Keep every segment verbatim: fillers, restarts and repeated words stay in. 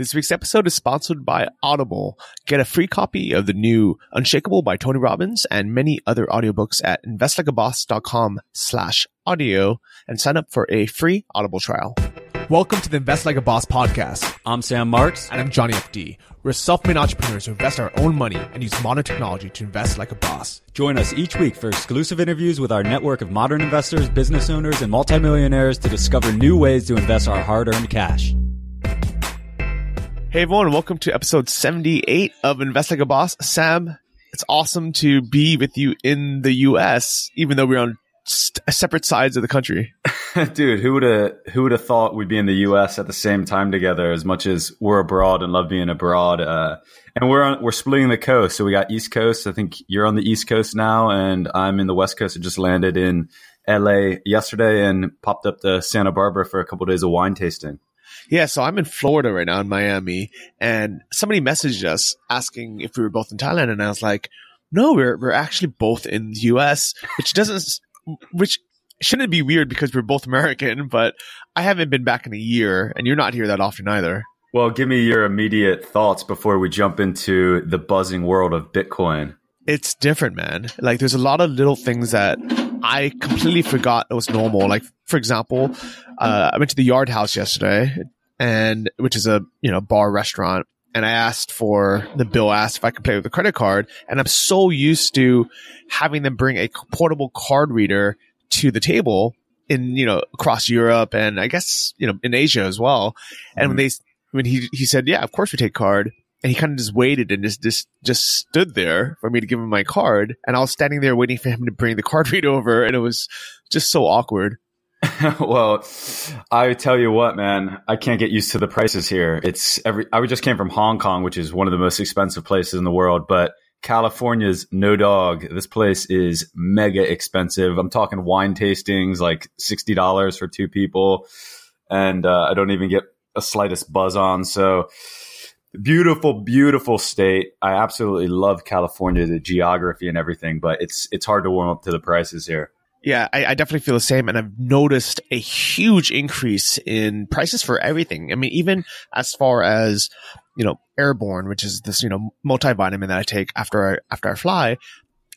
This week's episode is sponsored by Audible. Get a free copy of the new Unshakable by Tony Robbins and many other audiobooks at invest like a boss dot com slash audio and sign up for a free Audible trial. Welcome to the Invest Like a Boss podcast. I'm Sam Marks. And I'm Johnny F D. We're self-made entrepreneurs who invest our own money and use modern technology to invest like a boss. Join us each week for exclusive interviews with our network of modern investors, business owners, and multimillionaires to discover new ways to invest our hard-earned cash. Hey, everyone. Welcome to episode seventy-eight of Invest Like a Boss. Sam, it's awesome to be with you in the U S, even though we're on St- separate sides of the country. Dude, who would have who would have thought we'd be in the U S at the same time together, as much as we're abroad and love being abroad. Uh, and we're on, we're splitting the coast. So we got East Coast. I think you're on the East Coast now, and I'm in the West Coast. I just landed in L A yesterday and popped up to Santa Barbara for a couple of days of wine tasting. Yeah, so I'm in Florida right now, in Miami, and somebody messaged us asking if we were both in Thailand, and I was like, no, we're we're actually both in the U S, which doesn't Which shouldn't be weird because we're both American, but I haven't been back in a year, and you're not here that often either. Well, give me your immediate thoughts before we jump into the buzzing world of Bitcoin. It's different, man. Like, there's a lot of little things that I completely forgot it was normal. Like, for example, uh, I went to the Yard House yesterday, and which is a you know bar restaurant, and I asked for the bill, asked if I could pay with a credit card. And I'm so used to having them bring a portable card reader to the table in, you know, across Europe and I guess, you know, in Asia as well. And mm-hmm. when they, when he, he said, yeah, of course we take card. And he kind of just waited and just, just, just stood there for me to give him my card. And I was standing there waiting for him to bring the card reader over. And it was just so awkward. Well, I tell you what, man, I can't get used to the prices here. It's every. I just came from Hong Kong, which is one of the most expensive places in the world, but California's no dog. This place is mega expensive. I'm talking wine tastings, like sixty dollars for two people, and uh, I don't even get a slightest buzz on. So beautiful, beautiful state. I absolutely love California, the geography and everything, but it's it's hard to warm up to the prices here. Yeah, I, I definitely feel the same. And I've noticed a huge increase in prices for everything. I mean, even as far as, you know, Airborne, which is this, you know, multivitamin that I take after I, after I fly,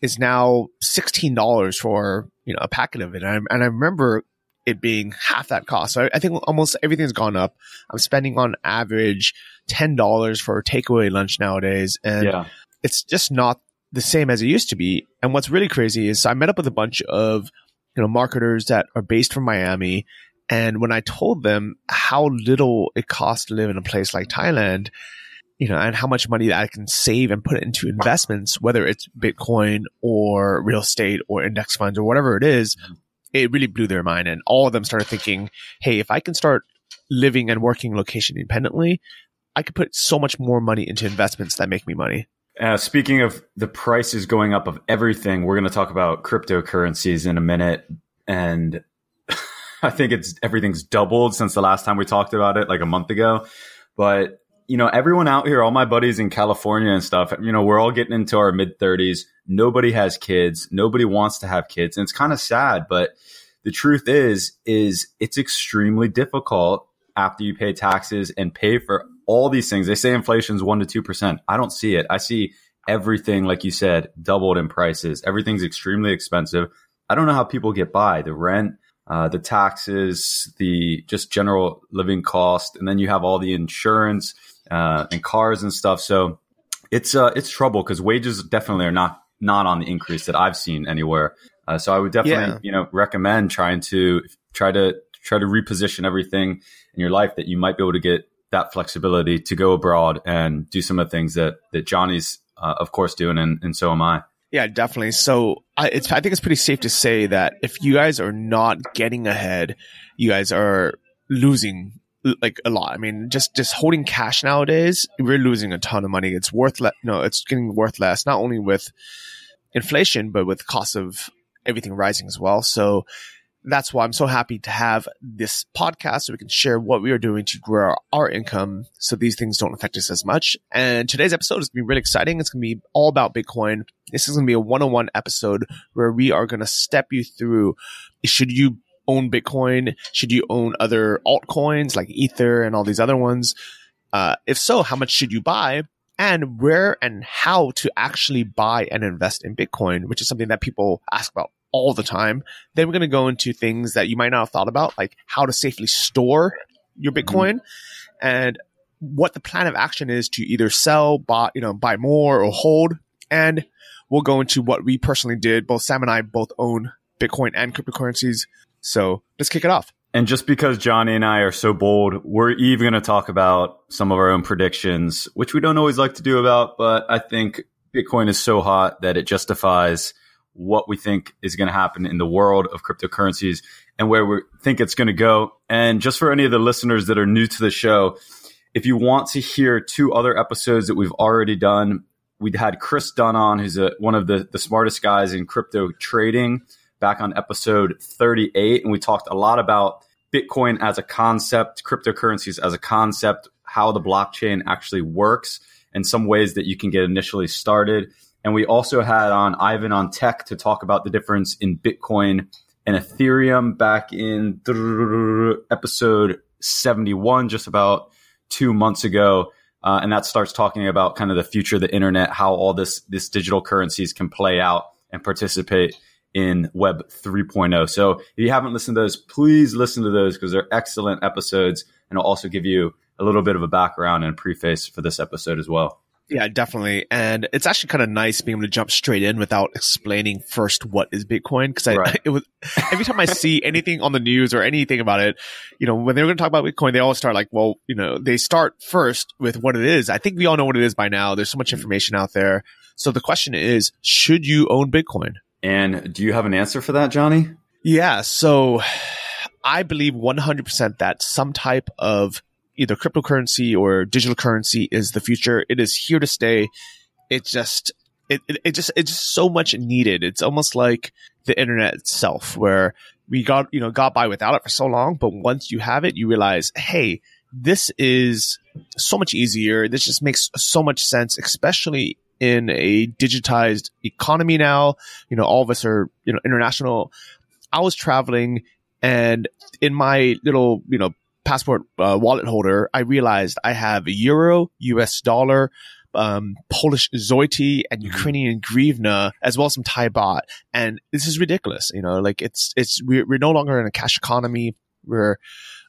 is now sixteen dollars for, you know, a packet of it. And I, and I remember it being half that cost. So I, I think almost everything's gone up. I'm spending on average ten dollars for takeaway lunch nowadays. And yeah. It's just not the same as it used to be. And what's really crazy is I met up with a bunch of, you know, marketers that are based from Miami. And when I told them how little it costs to live in a place like Thailand, you know, and how much money that I can save and put into investments, whether it's Bitcoin or real estate or index funds or whatever it is, it really blew their mind. And all of them started thinking, hey, if I can start living and working location independently, I could put so much more money into investments that make me money. Uh, speaking of the prices going up of everything, we're going to talk about cryptocurrencies in a minute. And I think it's everything's doubled since the last time we talked about it, like a month ago. But, you know, everyone out here, all my buddies in California and stuff, you know, we're all getting into our mid thirties. Nobody has kids. Nobody wants to have kids. And it's kind of sad. But the truth is, is it's extremely difficult after you pay taxes and pay for all these things. They say inflation's one to two percent. I don't see it. I see everything, like you said, doubled in prices. Everything's extremely expensive. I don't know how people get by. The rent, uh, the taxes, the just general living cost. And then you have all the insurance uh, and cars and stuff. So it's uh, it's trouble because wages definitely are not not on the increase that I've seen anywhere. Uh, so I would definitely yeah. you know recommend trying to try to try to reposition everything in your life that you might be able to get that flexibility to go abroad and do some of the things that, that Johnny's, uh, of course, doing. And, and so am I. Yeah, definitely. So I, it's, I think it's pretty safe to say that if you guys are not getting ahead, you guys are losing like a lot. I mean, just, just holding cash nowadays, we're losing a ton of money. It's worth, le- no, it's getting worth less, not only with inflation, but with cost of everything rising as well. So that's why I'm so happy to have this podcast so we can share what we are doing to grow our, our income so these things don't affect us as much. And today's episode is going to be really exciting. It's going to be all about Bitcoin. This is going to be a one-on-one episode where we are going to step you through, should you own Bitcoin? Should you own other altcoins like Ether and all these other ones? Uh, if so, how much should you buy? And where and how to actually buy and invest in Bitcoin, which is something that people ask about all the time. Then we're going to go into things that you might not have thought about, like how to safely store your Bitcoin, mm-hmm. and what the plan of action is to either sell, buy, you know, buy more or hold. And we'll go into what we personally did. Both Sam and I both own Bitcoin and cryptocurrencies. So let's kick it off. And just because Johnny and I are so bold, we're even going to talk about some of our own predictions, which we don't always like to do about, but I think Bitcoin is so hot that it justifies what we think is going to happen in the world of cryptocurrencies and where we think it's going to go. And just for any of the listeners that are new to the show, if you want to hear two other episodes that we've already done, we'd had Chris Dunn on, who's a, one of the, the smartest guys in crypto trading, back on episode thirty-eight. And we talked a lot about Bitcoin as a concept, cryptocurrencies as a concept, how the blockchain actually works, and some ways that you can get initially started. And we also had on Ivan on Tech to talk about the difference in Bitcoin and Ethereum back in episode seventy-one, just about two months ago. Uh, and that starts talking about kind of the future of the internet, how all this, this digital currencies can play out and participate in Web three point oh. So if you haven't listened to those, please listen to those because they're excellent episodes. And I'll also give you a little bit of a background and preface for this episode as well. Yeah, definitely. And it's actually kind of nice being able to jump straight in without explaining first what is Bitcoin. Because I, right. it was every time I see anything on the news or anything about it, you know, when they were going to talk about Bitcoin, they always start like, well, you know, they start first with what it is. I think we all know what it is by now. There's so much information out there. So the question is, should you own Bitcoin? And do you have an answer for that, Johnny? Yeah. So I believe one hundred percent that some type of either cryptocurrency or digital currency is the future. It is here to stay. It just, it, it, it just, it's just so much needed. It's almost like the internet itself, where we got, you know, got by without it for so long. But once you have it, you realize, hey, this is so much easier. This just makes so much sense, especially in a digitized economy now. You know, all of us are, you know, international. I was traveling, and in my little, you know, passport uh, wallet holder, I realized I have euro, U S dollar, um, Polish zloty, and Ukrainian hryvnia, as well as some Thai baht. And this is ridiculous. You know, like it's it's we're, we're no longer in a cash economy. We're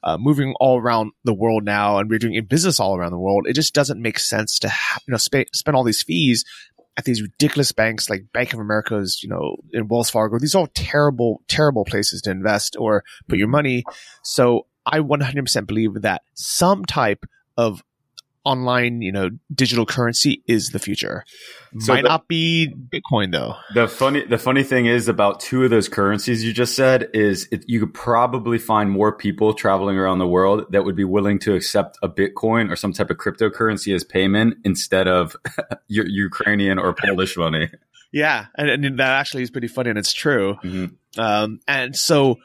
uh, moving all around the world now, and we're doing business all around the world. It just doesn't make sense to ha- you know sp- spend all these fees at these ridiculous banks like Bank of America's, you know, in Wells Fargo. These are all terrible, terrible places to invest or put your money. So I one hundred percent believe that some type of online, you know, digital currency is the future. So Might the, not be Bitcoin though. The funny, the funny thing is about two of those currencies you just said is it, you could probably find more people traveling around the world that would be willing to accept a Bitcoin or some type of cryptocurrency as payment instead of your Ukrainian or Polish money. Yeah, and, and that actually is pretty funny, and it's true. Mm-hmm. Um, and so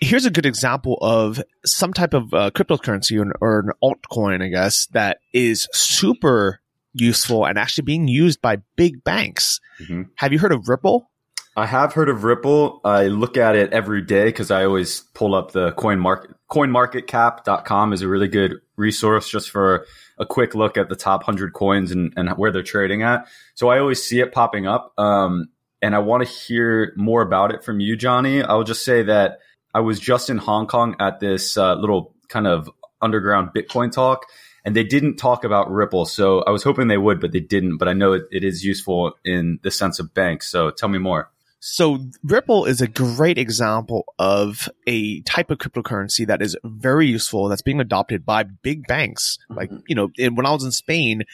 here's a good example of some type of uh, cryptocurrency or, or an altcoin, I guess, that is super useful and actually being used by big banks. Mm-hmm. Have you heard of Ripple? I have heard of Ripple. I look at it every day because I always pull up the coin market. coin market cap dot com is a really good resource just for a quick look at the top one hundred coins and, and where they're trading at. So I always see it popping up, um, and I want to hear more about it from you, Johnny. I'll just say that I was just in Hong Kong at this uh, little kind of underground Bitcoin talk, and they didn't talk about Ripple. So I was hoping they would, but they didn't. But I know it, it is useful in the sense of banks. So tell me more. So Ripple is a great example of a type of cryptocurrency that is very useful, that's being adopted by big banks. Like, you know, in, when I was in Spain,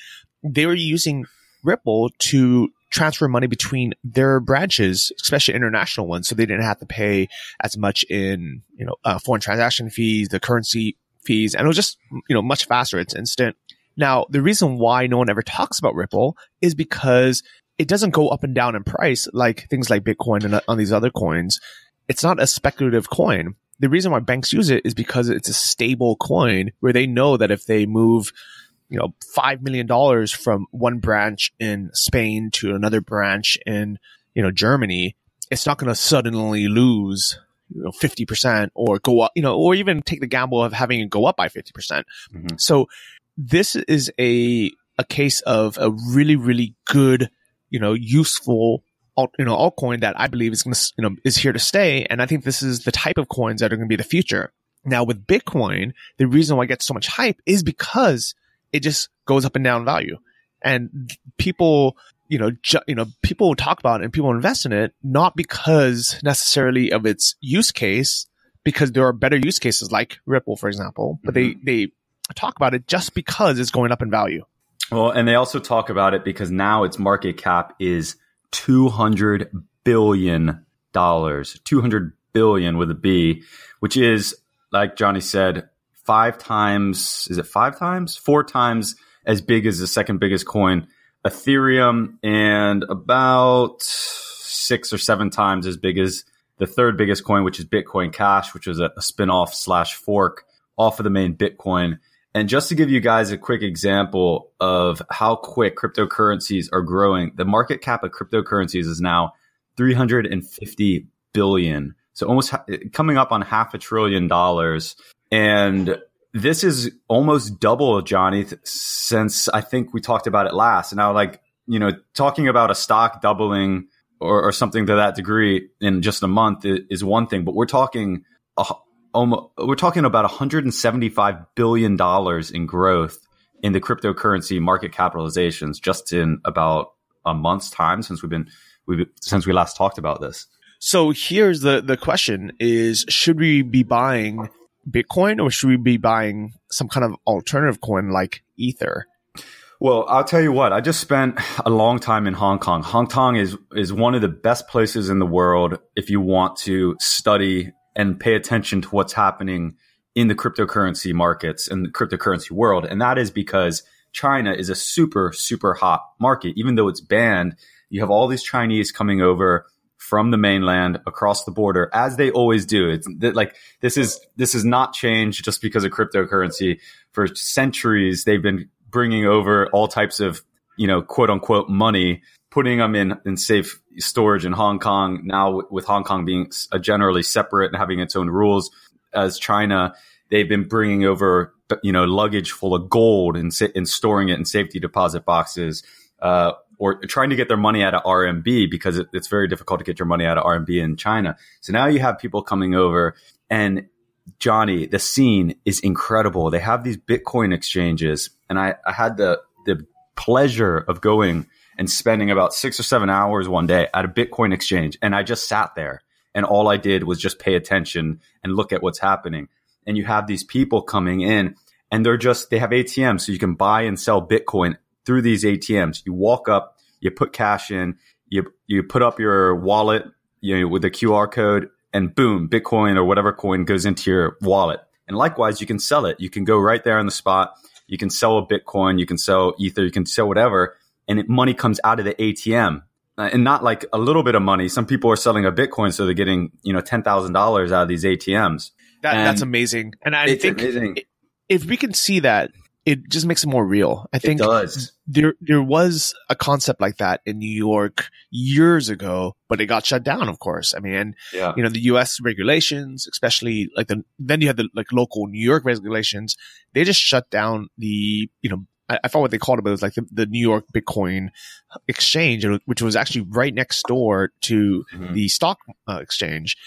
they were using Ripple to transfer money between their branches, especially international ones, so they didn't have to pay as much in, you know, uh, foreign transaction fees, the currency fees, and it was just, you know, much faster. It's instant. Now, the reason why no one ever talks about Ripple is because it doesn't go up and down in price like things like Bitcoin and on these other coins. It's not a speculative coin. The reason why banks use it is because it's a stable coin where they know that if they move, you know, five million dollars from one branch in Spain to another branch in, you know, Germany, it's not going to suddenly lose, you know, fifty percent or go up, you know, or even take the gamble of having it go up by fifty percent. Mm-hmm. So this is a a case of a really, really good, you know, useful, alt, you know, altcoin that I believe is going to, you know, is here to stay. And I think this is the type of coins that are going to be the future. Now with Bitcoin, the reason why it gets so much hype is because it just goes up and down value, and people, you know, ju- you know, people talk about it and people invest in it not because necessarily of its use case, because there are better use cases like Ripple, for example, but mm-hmm. they they talk about it just because it's going up in value. Well, and they also talk about it because now its market cap is two hundred billion dollars, two hundred billion with a B, which is, like Johnny said, five times, is it five times? Four times as big as the second biggest coin, Ethereum, and about six or seven times as big as the third biggest coin, which is Bitcoin Cash, which is a, a spinoff slash fork off of the main Bitcoin. And just to give you guys a quick example of how quick cryptocurrencies are growing, the market cap of cryptocurrencies is now three hundred fifty billion. So almost ha- coming up on half a trillion dollars. And this is almost double, Johnny, th- since I think we talked about it last. And now, like, you know, talking about a stock doubling or, or something to that degree in just a month is, is one thing, but we're talking a Almost, we're talking about one hundred seventy-five billion dollars in growth in the cryptocurrency market capitalizations just in about a month's time since we've been we since we last talked about this. So here's the the question: is should we be buying Bitcoin or should we be buying some kind of alternative coin like Ether? Well, I'll tell you what. I just spent a long time in Hong Kong. Hong Kong is is one of the best places in the world if you want to study and pay attention to what's happening in the cryptocurrency markets and the cryptocurrency world. And that is because China is a super, super hot market. Even though it's banned, you have all these Chinese coming over from the mainland across the border, as they always do. It's like, this is, this is not changed just because of cryptocurrency. For centuries, they've been bringing over all types of, you know, quote unquote money, putting them in, in safe storage in Hong Kong. Now with Hong Kong being a generally separate and having its own rules as China, they've been bringing over, you know, luggage full of gold and, and storing it in safety deposit boxes, uh, or trying to get their money out of R M B because it, it's very difficult to get your money out of R M B in China. So now you have people coming over, and Johnny, the scene is incredible. They have these Bitcoin exchanges, and I, I had the, the pleasure of going and spending about six or seven hours one day at a Bitcoin exchange. And I just sat there, and all I did was just pay attention and look at what's happening. And you have these people coming in, and they're just, they have A T Ms. So you can buy and sell Bitcoin through these A T Ms. You walk up, you put cash in, you, you put up your wallet, you know, with a Q R code, and boom, Bitcoin or whatever coin goes into your wallet. And likewise, you can sell it. You can go right there on the spot. You can sell a Bitcoin, you can sell Ether, you can sell whatever. And it, money comes out of the A T M, uh, and not like a little bit of money. Some people are selling a Bitcoin, so they're getting, you know, ten thousand dollars out of these A T Ms. That, that's amazing. And I think it, if we can see that, it just makes it more real. I think it does. There, there was a concept like that in New York years ago, but it got shut down, of course. I mean, and, yeah. you know, the U S regulations, especially like the, then you have the like local New York regulations. They just shut down the, you know, I forgot what they called it, but it was like the, the New York Bitcoin exchange, which was actually right next door to mm-hmm. the stock uh, exchange.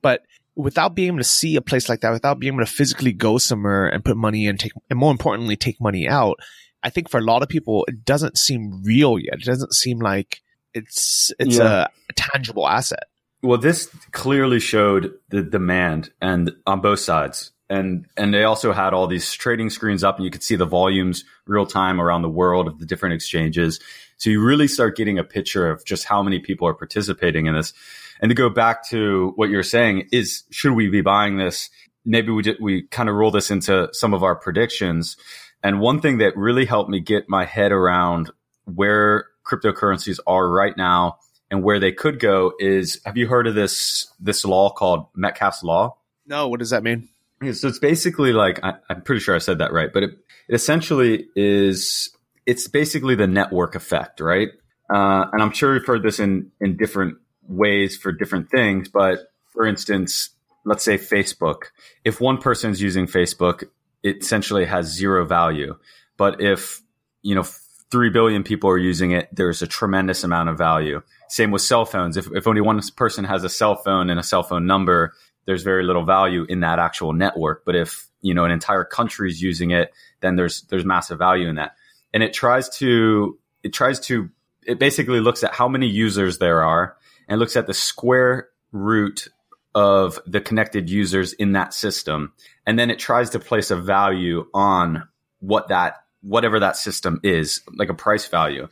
But without being able to see a place like that, without being able to physically go somewhere and put money in, take, and more importantly, take money out, I think for a lot of people, it doesn't seem real yet. It doesn't seem like it's it's yeah. a, a tangible asset. Well, this clearly showed the demand and on both sides. And and they also had all these trading screens up, and you could see the volumes real time around the world of the different exchanges. So you really start getting a picture of just how many people are participating in this. And to go back to what you're saying is, should we be buying this? Maybe we did, we kind of roll this into some of our predictions. And one thing that really helped me get my head around where cryptocurrencies are right now and where they could go is, have you heard of this this law called Metcalfe's Law? No, what does that mean? So it's basically like, I, I'm pretty sure I said that right, but it, it essentially is, it's basically the network effect, right? Uh, and I'm sure you've heard this in, in different ways for different things, but for instance, let's say Facebook. If one person's using Facebook, it essentially has zero value. But if, you know, three billion people are using it, there's a tremendous amount of value. Same with cell phones. If, if only one person has a cell phone and a cell phone number, there's very little value in that actual network. But if, you know, an entire country is using it, then there's, there's massive value in that. And it tries to, it tries to, it basically looks at how many users there are and looks at the square root of the connected users in that system. And then it tries to place a value on what that, whatever that system is, like a price value.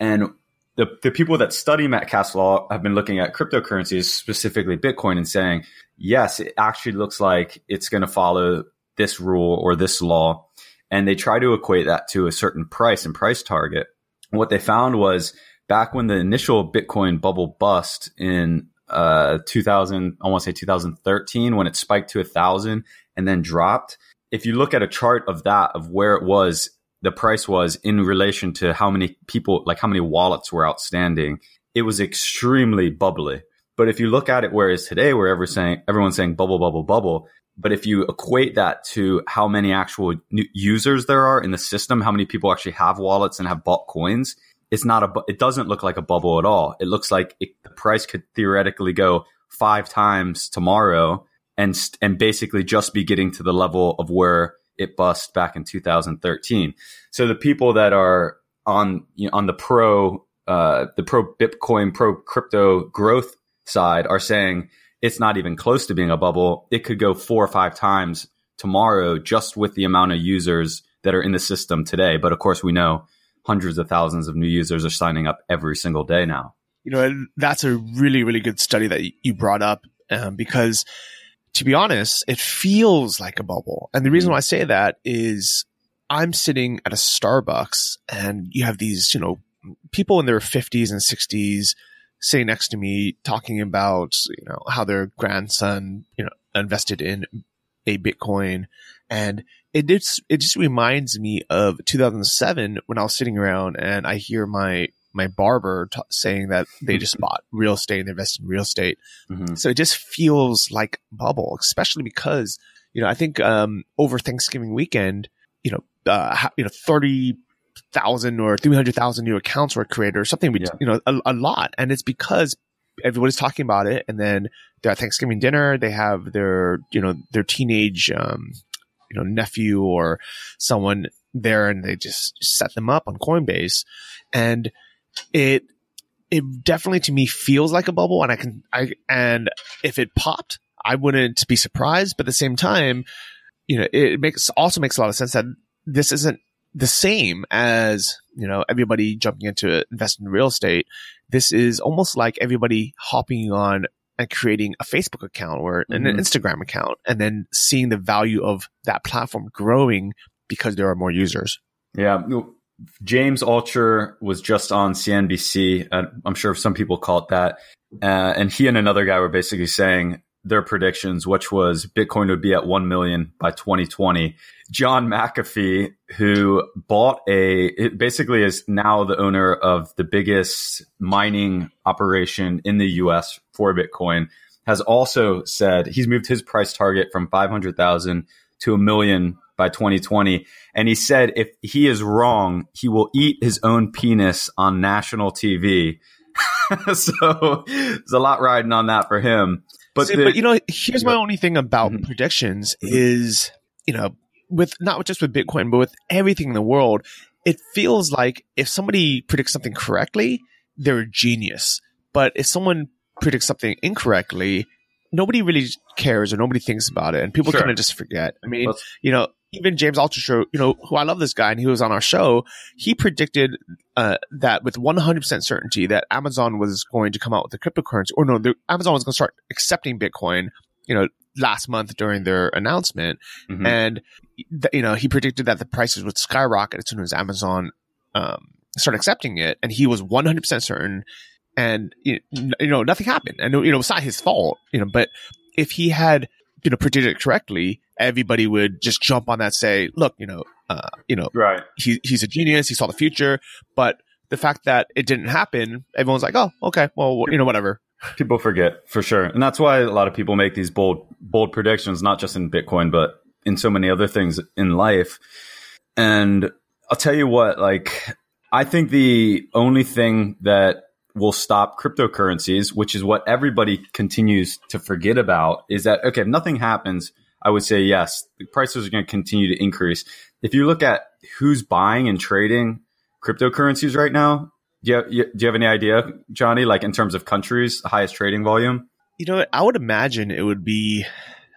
And the the people that study Metcalfe's law have been looking at cryptocurrencies, specifically Bitcoin, and saying, yes, it actually looks like it's going to follow this rule or this law. And they try to equate that to a certain price and price target. And what they found was back when the initial Bitcoin bubble bust in uh, two thousand, I want to say two thousand thirteen, when it spiked to one thousand and then dropped, if you look at a chart of that, of where it was, the price was in relation to how many people, like how many wallets were outstanding, it was extremely bubbly. But if you look at it where it is today, where everyone's saying, everyone's saying bubble, bubble, bubble, but if you equate that to how many actual new users there are in the system, how many people actually have wallets and have bought coins, it's not a, it doesn't look like a bubble at all. It looks like it, the price could theoretically go five times tomorrow and and basically just be getting to the level of where it bust back in two thousand thirteen. So the people that are on, you know, on the pro uh, the pro Bitcoin, pro crypto growth side are saying it's not even close to being a bubble. It could go four or five times tomorrow just with the amount of users that are in the system today. But of course, we know hundreds of thousands of new users are signing up every single day now. You know, that's a really, really good study that you brought up um, because to be honest, it feels like a bubble. And the reason why I say that is I'm sitting at a Starbucks and you have these, you know, people in their fifties and sixties sitting next to me talking about, you know, how their grandson, you know, invested in a Bitcoin. And it just, it just reminds me of two thousand seven when I was sitting around and I hear my my barber t- saying that they just bought real estate and they invested in real estate. Mm-hmm. So it just feels like a bubble, especially because, you know, I think um, over Thanksgiving weekend, you know, uh, you know, thirty thousand or three hundred thousand new accounts were created or something, yeah. you know, a, a lot. And it's because everybody's talking about it. And then they're at Thanksgiving dinner, they have their, you know, their teenage, um, you know, nephew or someone there and they just set them up on Coinbase. And It it definitely to me feels like a bubble, and I can I and if it popped, I wouldn't be surprised. But at the same time, you know, it makes also makes a lot of sense that this isn't the same as, you know, everybody jumping into investing in real estate. This is almost like everybody hopping on and creating a Facebook account or an mm-hmm. Instagram account, and then seeing the value of that platform growing because there are more users. Yeah. James Altucher was just on C N B C. Uh, I'm sure some people call it that. Uh, and he and another guy were basically saying their predictions, which was Bitcoin would be at one million by twenty twenty. John McAfee, who bought a, it basically is now the owner of the biggest mining operation in the U S for Bitcoin, has also said he's moved his price target from five hundred thousand to a million by twenty twenty. And he said, if he is wrong, he will eat his own penis on national T V. So there's a lot riding on that for him. But, See, the, but you know, here's my only thing about mm-hmm. predictions is, you know, with not just with Bitcoin, but with everything in the world, it feels like if somebody predicts something correctly, they're a genius. But if someone predicts something incorrectly, nobody really cares or nobody thinks about it. And people sure. kind of just forget. I mean, Let's, you know, even James Altucher, you know, who I love this guy and he was on our show, he predicted uh, that with one hundred percent certainty that Amazon was going to come out with a cryptocurrency or no, the, Amazon was going to start accepting Bitcoin, you know, last month during their announcement. Mm-hmm. And, th- you know, he predicted that the prices would skyrocket as soon as Amazon um, started accepting it. And he was one hundred percent certain. And, you know, nothing happened. And, you know, it's not his fault, you know, but if he had, you know, predicted it correctly, everybody would just jump on that and say, look, you know, uh, you know, right. he, he's a genius. He saw the future. But the fact that it didn't happen, everyone's like, oh, okay, well, you know, whatever. People forget for sure. And that's why a lot of people make these bold, bold predictions, not just in Bitcoin, but in so many other things in life. And I'll tell you what, like, I think the only thing that will stop cryptocurrencies, which is what everybody continues to forget about, is that, okay, if nothing happens, I would say, yes, the prices are going to continue to increase. If you look at who's buying and trading cryptocurrencies right now, do you have, do you have any idea, Johnny, like in terms of countries, highest trading volume? You know, I would imagine it would be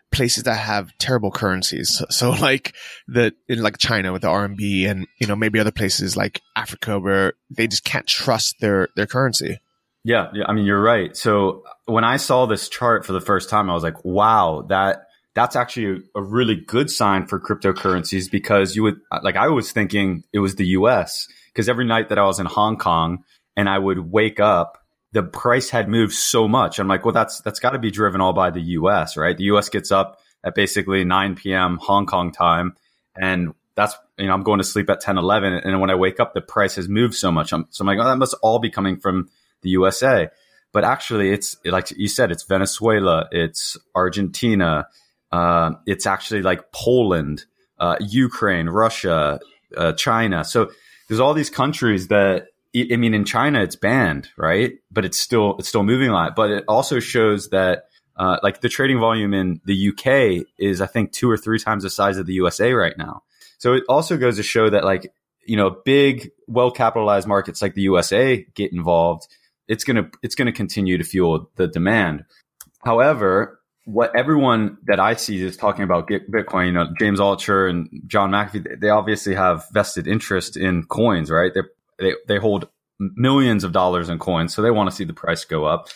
places that have terrible currencies. So like the, in like China with the R M B, and, you know, maybe other places like Africa where they just can't trust their, their currency. Yeah, yeah. I mean, you're right. So when I saw this chart for the first time, I was like, wow, that, that's actually a really good sign for cryptocurrencies, because you would, like, I was thinking it was the U S, because every night that I was in Hong Kong and I would wake up, the price had moved so much. I'm like, well, that's, that's got to be driven all by the U S, right? The U S gets up at basically nine p.m. Hong Kong time. And that's, you know, I'm going to sleep at ten, eleven. And when I wake up, the price has moved so much. I'm, so I'm like, oh, that must all be coming from the U S A. But actually, it's like you said, it's Venezuela, it's Argentina. Uh, it's actually like Poland, uh, Ukraine, Russia, uh, China. So there's all these countries that, I mean, in China, it's banned, right? But it's still, it's still moving a lot. But it also shows that, uh, like the trading volume in the U K is, I think, two or three times the size of the U S A right now. So it also goes to show that, like, you know, big, well-capitalized markets like the U S A get involved. It's going to, it's going to continue to fuel the demand. However, what everyone that I see is talking about Bitcoin, you know, James Altucher and John McAfee, they obviously have vested interest in coins, right? They they they hold millions of dollars in coins, so they want to see the price go up.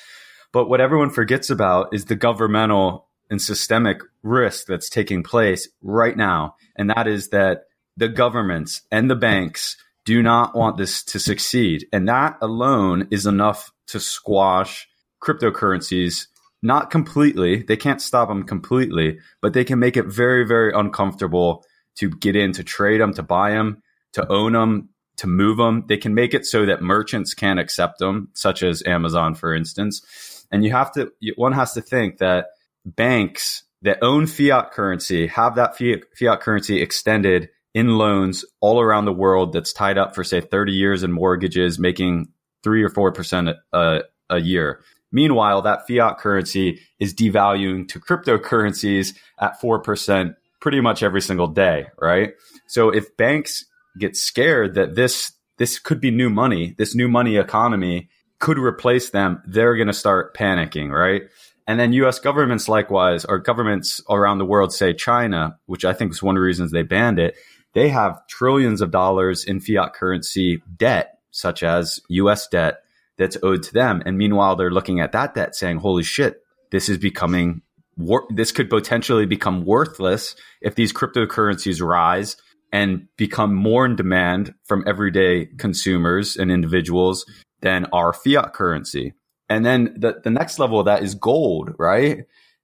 But what everyone forgets about is the governmental and systemic risk that's taking place right now. And that is that the governments and the banks do not want this to succeed. And that alone is enough to squash cryptocurrencies. Not completely. They can't stop them completely, but they can make it very, very uncomfortable to get in, to trade them, to buy them, to own them, to move them. They can make it so that merchants can't accept them, such as Amazon, for instance. And you have to, one has to think that banks that own fiat currency have that fiat, fiat currency extended in loans all around the world that's tied up for, say, thirty years in mortgages, making three or four percent a, a year. Meanwhile, that fiat currency is devaluing to cryptocurrencies at four percent pretty much every single day, right? So if banks get scared that this this could be new money, this new money economy could replace them, they're going to start panicking, right? And then U S governments likewise, or governments around the world, say China, which I think is one of the reasons they banned it, they have trillions of dollars in fiat currency debt, such as U S debt, that's owed to them. And meanwhile, they're looking at that debt saying, holy shit, this is becoming, wor- this could potentially become worthless if these cryptocurrencies rise and become more in demand from everyday consumers and individuals than our fiat currency. And then the, the next level of that is gold, right?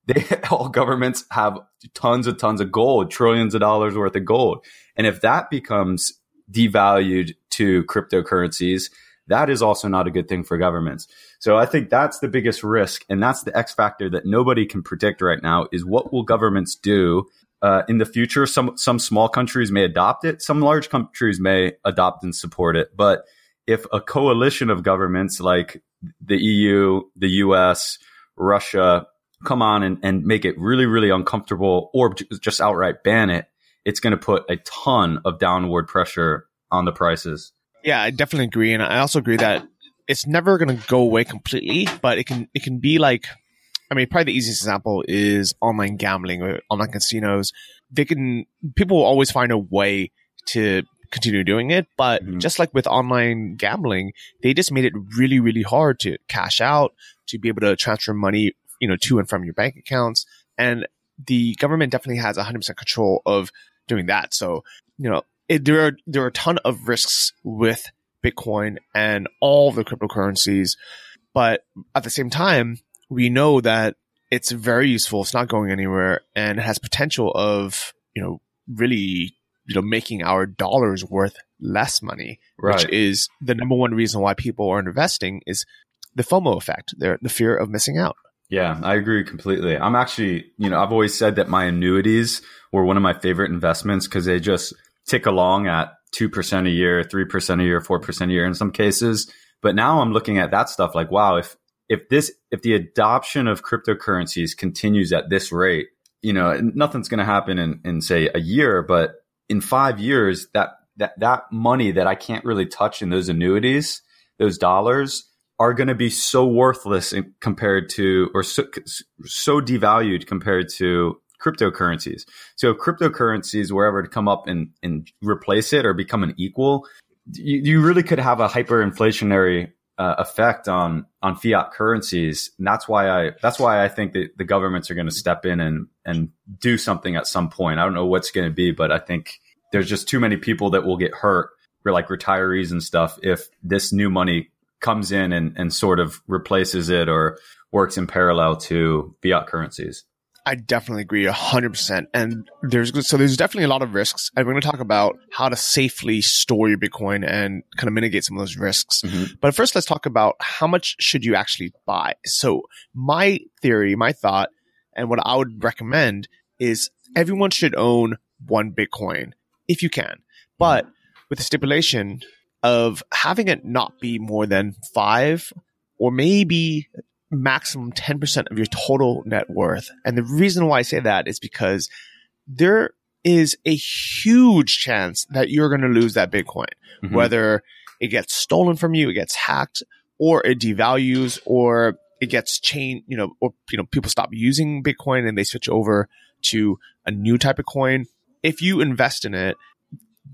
They, all governments have tons and tons of gold, trillions of dollars worth of gold. And if that becomes devalued to cryptocurrencies, that is also not a good thing for governments. So I think that's the biggest risk. And that's the X factor that nobody can predict right now, is what will governments do uh, in the future? Some some small countries may adopt it. Some large countries may adopt and support it. But if a coalition of governments like the E U, the U S, Russia, come on and, and make it really, really uncomfortable, or just outright ban it, it's going to put a ton of downward pressure on the prices. Yeah, I definitely agree. And I also agree that it's never going to go away completely, but it can it can be like, I mean, probably the easiest example is online gambling or online casinos. They can, people will always find a way to continue doing it. But mm-hmm. just like with online gambling, they just made it really, really hard to cash out, to be able to transfer money, you know, to and from your bank accounts. And the government definitely has one hundred percent control of doing that. So, you know, It, there are there are a ton of risks with Bitcoin and all the cryptocurrencies, but at the same time, we know that it's very useful. It's not going anywhere, and it has potential of, you know, really, you know, making our dollars worth less money, right, which is the number one reason why people are investing, is the FOMO effect, the the fear of missing out. Yeah, I agree completely. I'm actually, you know, I've always said that my annuities were one of my favorite investments because they just tick along at two percent a year, three percent a year, four percent a year in some cases. But now I'm looking at that stuff like, wow, if if this if the adoption of cryptocurrencies continues at this rate, you know, nothing's going to happen in, in say a year, but in five years, that that that money that I can't really touch in those annuities, those dollars are going to be so worthless in, compared to, or so, so devalued compared to cryptocurrencies. So if cryptocurrencies were ever to come up and, and replace it or become an equal, you, you really could have a hyperinflationary uh, effect on, on fiat currencies. And that's why I, that's why I think that the governments are going to step in and, and do something at some point. I don't know what's going to be, but I think there's just too many people that will get hurt, for like retirees and stuff, if this new money comes in and, and sort of replaces it or works in parallel to fiat currencies. I definitely agree one hundred percent. And there's so there's definitely a lot of risks. And we're going to talk about how to safely store your Bitcoin and kind of mitigate some of those risks. Mm-hmm. But first, let's talk about how much should you actually buy. So my theory, my thought, and what I would recommend is everyone should own one Bitcoin if you can. But with the stipulation of having it not be more than five or maybe maximum ten percent of your total net worth. And the reason why I say that is because there is a huge chance that you're going to lose that Bitcoin, mm-hmm. whether it gets stolen from you, it gets hacked, or it devalues, or it gets changed, you know, or, you know, people stop using Bitcoin and they switch over to a new type of coin. If you invest in it,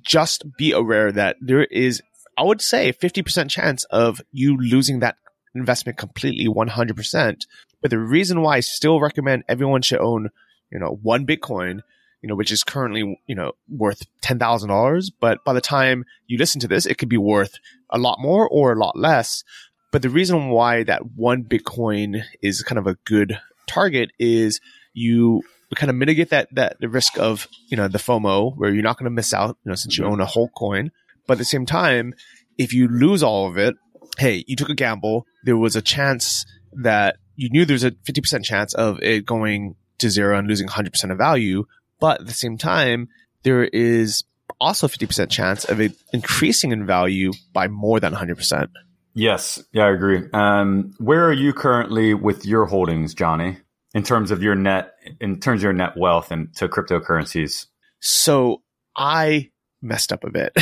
just be aware that there is, I would say, a fifty percent chance of you losing that investment completely one hundred percent. But the reason why I still recommend everyone should own, you know, one Bitcoin, you know, which is currently, you know, worth ten thousand dollars. But by the time you listen to this, it could be worth a lot more or a lot less. But the reason why that one Bitcoin is kind of a good target is you kind of mitigate that, that the risk of, you know, the FOMO, where you're not going to miss out, you know, since you own a whole coin. But at the same time, if you lose all of it, hey, you took a gamble. There was a chance that you knew there's a fifty percent chance of it going to zero and losing one hundred percent of value. But at the same time, there is also a fifty percent chance of it increasing in value by more than one hundred percent. Yes. Yeah, I agree. Um, where are you currently with your holdings, Johnny, in terms of your net, in terms of your net wealth and to cryptocurrencies? So I messed up a bit.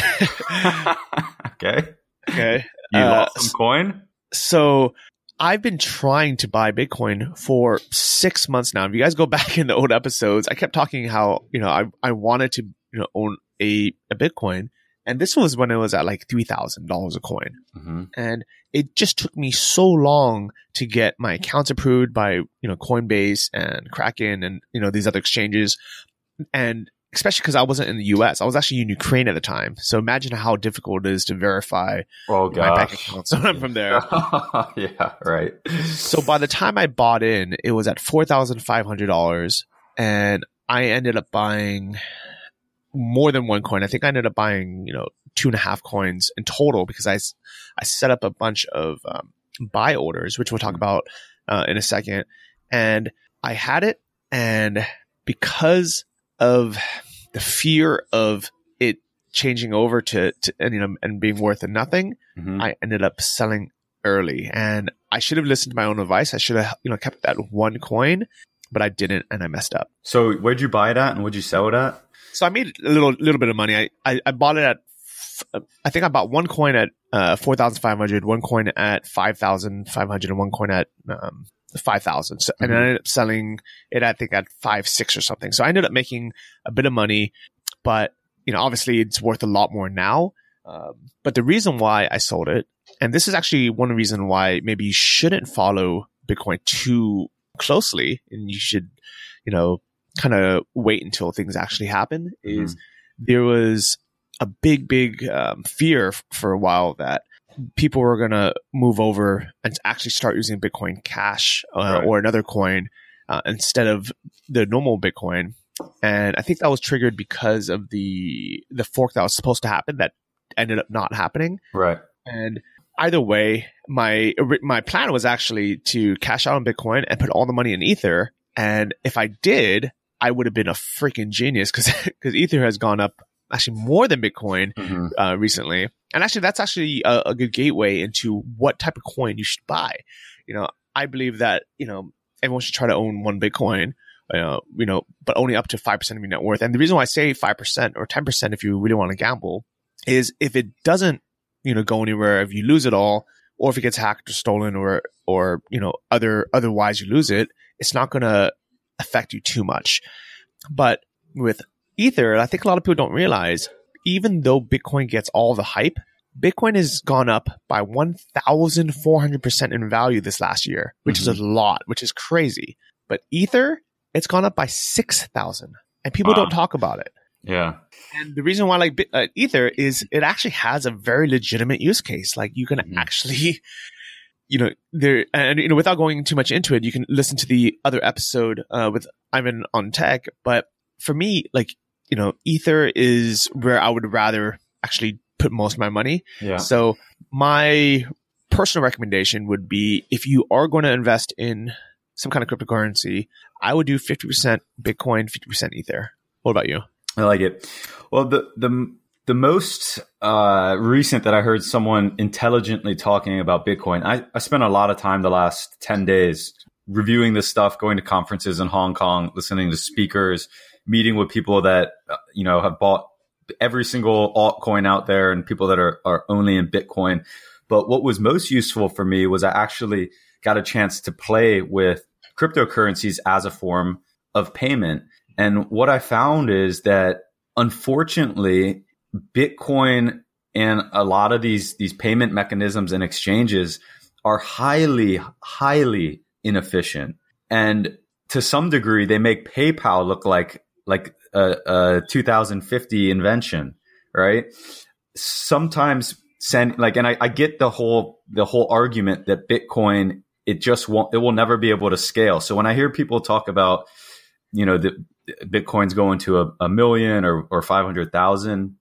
Okay. Okay. You lost uh, some coin? So I've been trying to buy Bitcoin for six months now. If you guys go back in the old episodes, I kept talking how, you know, I, I wanted to, you know, own a, a Bitcoin. And this was when it was at like three thousand dollars a coin. Mm-hmm. And it just took me so long to get my accounts approved by, you know, Coinbase and Kraken and, you know, these other exchanges. And especially because I wasn't in the U S. I was actually in Ukraine at the time. So imagine how difficult it is to verify oh, my bank accounts from there. Yeah, right. So by the time I bought in, it was at four thousand five hundred dollars. And I ended up buying more than one coin. I think I ended up buying, you know, two and a half coins in total because I, I set up a bunch of um, buy orders, which we'll talk about uh, in a second. And I had it. And because of the fear of it changing over to, to and, you know, and being worth nothing, mm-hmm. I ended up selling early, and I should have listened to my own advice. I should have, you know, kept that one coin, but I didn't, and I messed up. So where'd you buy it at, and where'd you sell it at? So I made a little little bit of money. I I, I bought it at, I think I bought one coin at uh, four thousand five hundred, one coin at five thousand five hundred, and one coin at um, Five thousand, so, mm-hmm. and I ended up selling it, I think, at five, six, or something. So I ended up making a bit of money, but you know, obviously, it's worth a lot more now. Um, but the reason why I sold it, and this is actually one reason why maybe you shouldn't follow Bitcoin too closely, and you should, you know, kind of wait until things actually happen. Mm-hmm. Is there was a big, big um, fear f- for a while that people were going to move over and actually start using Bitcoin Cash uh, right. or another coin uh, instead of the normal Bitcoin. And I think that was triggered because of the the fork that was supposed to happen that ended up not happening. Right. And either way, my my plan was actually to cash out on Bitcoin and put all the money in Ether. And if I did, I would have been a freaking genius because Ether has gone up actually more than Bitcoin mm-hmm. uh, recently. And actually, that's actually a, a good gateway into what type of coin you should buy. You know, I believe that, you know, everyone should try to own one Bitcoin, uh, you know, but only up to five percent of your net worth. And the reason why I say five percent or ten percent if you really want to gamble is if it doesn't, you know, go anywhere, if you lose it all, or if it gets hacked or stolen or, or, you know, other, otherwise you lose it, it's not going to affect you too much. But with Ether, I think a lot of people don't realize, even though Bitcoin gets all the hype, Bitcoin has gone up by one thousand four hundred percent in value this last year, which mm-hmm. is a lot, which is crazy. But Ether, it's gone up by six thousand and people wow. don't talk about it. Yeah. And the reason why I like uh, Ether is it actually has a very legitimate use case. Like you can mm-hmm. actually, you know, there, and you know, without going too much into it, you can listen to the other episode uh, with Ivan on Tech. But for me, like, you know, Ether is where I would rather actually put most of my money. Yeah. So my personal recommendation would be if you are going to invest in some kind of cryptocurrency, I would do fifty percent Bitcoin, fifty percent Ether. What about you? I like it. Well, the the the most uh, recent that I heard someone intelligently talking about Bitcoin, I, I spent a lot of time the last ten days reviewing this stuff, going to conferences in Hong Kong, listening to speakers, meeting with people that, you know, have bought every single altcoin out there and people that are, are only in Bitcoin. But what was most useful for me was I actually got a chance to play with cryptocurrencies as a form of payment. And what I found is that, unfortunately, Bitcoin and a lot of these, these payment mechanisms and exchanges are highly, highly inefficient. And to some degree, they make PayPal look like like a, a two thousand fifty invention, right? Sometimes send like, and I, I get the whole the whole argument that Bitcoin it just won't it will never be able to scale. So when I hear people talk about, you know, the Bitcoin's going to a, a million or, or five hundred thousand.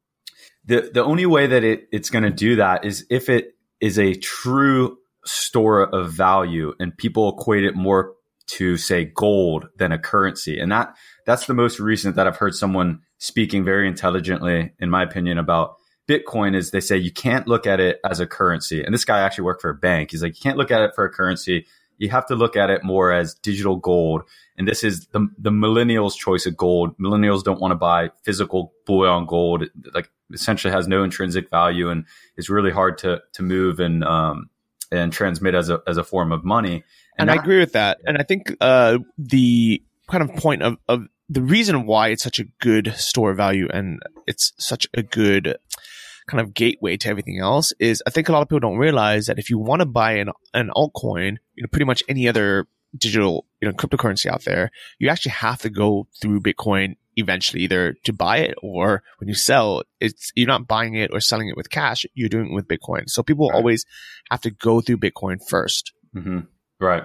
The the only way that it, it's going to do that is if it is a true store of value and people equate it more to, say, gold than a currency. And that that's the most recent that I've heard someone speaking very intelligently, in my opinion, about Bitcoin is they say you can't look at it as a currency. And this guy actually worked for a bank. He's like, you can't look at it for a currency. You have to look at it more as digital gold. And this is the the millennials' choice of gold. Millennials don't want to buy physical bullion gold. It, like, essentially has no intrinsic value and is really hard to to move and um and transmit as a as a form of money. And, and that, I agree with that. And I think uh, the kind of point of, of the reason why it's such a good store of value and it's such a good kind of gateway to everything else is I think a lot of people don't realize that if you want to buy an an altcoin, you know, pretty much any other digital, you know, cryptocurrency out there, you actually have to go through Bitcoin eventually, either to buy it or when you sell, it's you're not buying it or selling it with cash, you're doing it with Bitcoin. So people right. always have to go through Bitcoin first. Mm-hmm. Right.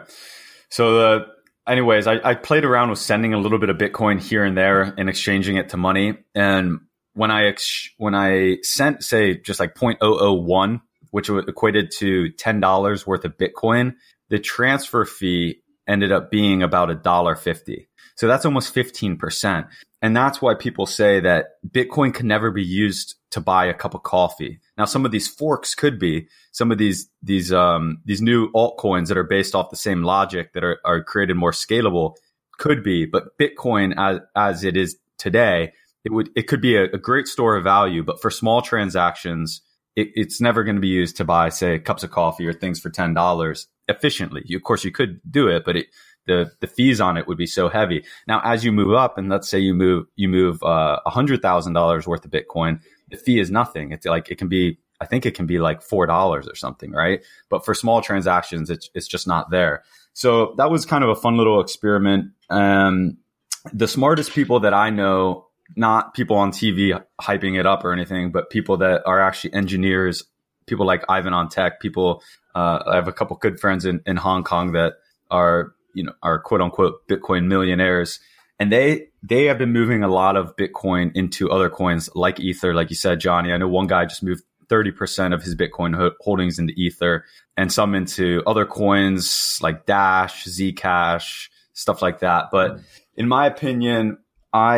So the anyways, I, I played around with sending a little bit of Bitcoin here and there and exchanging it to money. And When I ex- when I sent, say, just like zero point zero zero one, which equated to ten dollars worth of Bitcoin, the transfer fee ended up being about one dollar fifty. So that's almost fifteen percent. And that's why people say that Bitcoin can never be used to buy a cup of coffee. Now, some of these forks could be. Some of these these um, these new altcoins that are based off the same logic that are, are created more scalable could be. But Bitcoin, as, as it is today, It would it could be a, a great store of value, but for small transactions, it, it's never going to be used to buy, say, cups of coffee or things for ten dollars efficiently. You, of course, you could do it, but it, the the fees on it would be so heavy. Now, as you move up, and let's say you move you move uh, one hundred thousand dollars worth of Bitcoin, the fee is nothing. It's like it can be, I think it can be like four dollars or something, right? But for small transactions, it's it's just not there. So that was kind of a fun little experiment. Um, the smartest people that I know. Not people on T V hyping it up or anything, but people that are actually engineers, people like Ivan on Tech, people, uh, I have a couple good friends in, in Hong Kong that are, you know, are quote unquote Bitcoin millionaires. And they, they have been moving a lot of Bitcoin into other coins like Ether. Like you said, Johnny, I know one guy just moved thirty percent of his Bitcoin ho- holdings into Ether and some into other coins like Dash, Zcash, stuff like that. But in my opinion, I,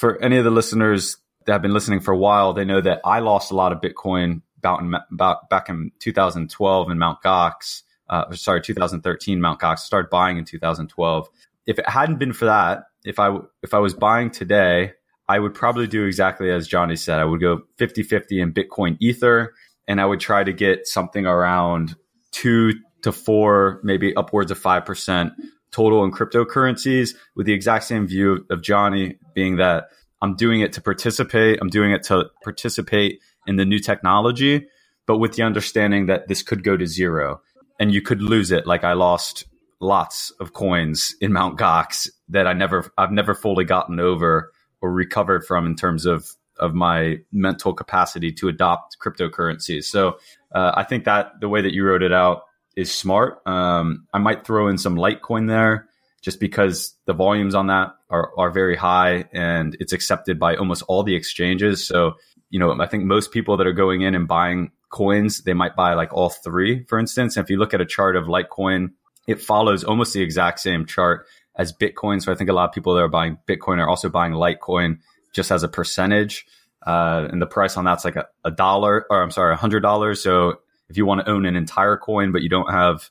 for any of the listeners that have been listening for a while, they know that I lost a lot of Bitcoin about, in, about back in two thousand twelve in Mount. Gox. Uh, sorry, two thousand thirteen Mount. Gox. Started buying in two thousand twelve. If it hadn't been for that, if I if I was buying today, I would probably do exactly as Johnny said. I would go fifty-fifty in Bitcoin Ether, and I would try to get something around two to four, maybe upwards of five percent total in cryptocurrencies, with the exact same view of Johnny being that I'm doing it to participate. I'm doing it to participate in the new technology, but with the understanding that this could go to zero and you could lose it. Like I lost lots of coins in Mount. Gox that I never, I've never fully gotten over or recovered from in terms of, of my mental capacity to adopt cryptocurrencies. So uh, I think that the way that you wrote it out is smart. Um, I might throw in some Litecoin there just because the volumes on that are, are very high and it's accepted by almost all the exchanges. So, you know, I think most people that are going in and buying coins, they might buy like all three, for instance. And if you look at a chart of Litecoin, it follows almost the exact same chart as Bitcoin. So I think a lot of people that are buying Bitcoin are also buying Litecoin just as a percentage. Uh, and the price on that's like a, a dollar or I'm sorry, a hundred dollars. So if you want to own an entire coin, but you don't have,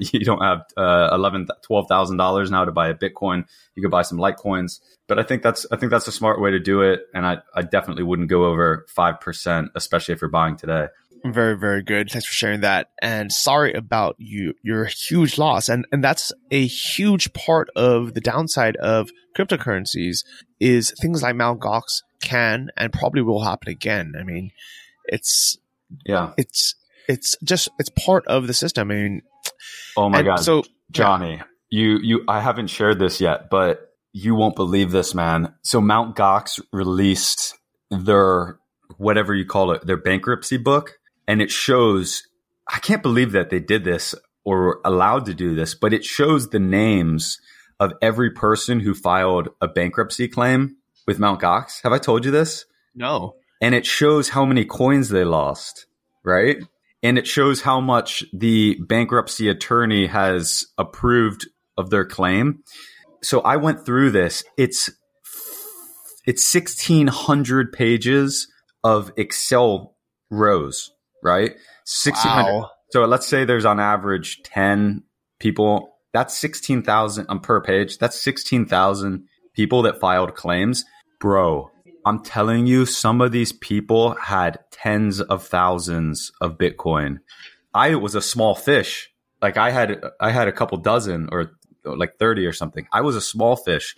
you don't have uh, eleven, twelve thousand dollars now to buy a Bitcoin, you could buy some Litecoins. But I think that's I think that's a smart way to do it. And I, I definitely wouldn't go over five percent, especially if you're buying today. Very, very good. Thanks for sharing that. And sorry about you, your huge loss. And and that's a huge part of the downside of cryptocurrencies is things like Mount. Gox can and probably will happen again. I mean, it's yeah, it's it's just it's part of the system. I mean, oh my god. So Johnny, yeah. you you I haven't shared this yet, but you won't believe this, man. So Mount. Gox released their whatever you call it, their bankruptcy book. And it shows, I can't believe that they did this or were allowed to do this, but it shows the names of every person who filed a bankruptcy claim with Mount. Gox. Have I told you this? No. And it shows how many coins they lost, right? And it shows how much the bankruptcy attorney has approved of their claim. So I went through this. It's it's sixteen hundred pages of Excel rows. Right? sixteen hundred. Wow. So let's say there's on average ten people. That's sixteen thousand um, per page. That's sixteen thousand people that filed claims. Bro, I'm telling you, some of these people had tens of thousands of Bitcoin. I was a small fish. Like I had, I had a couple dozen or like thirty or something. I was a small fish.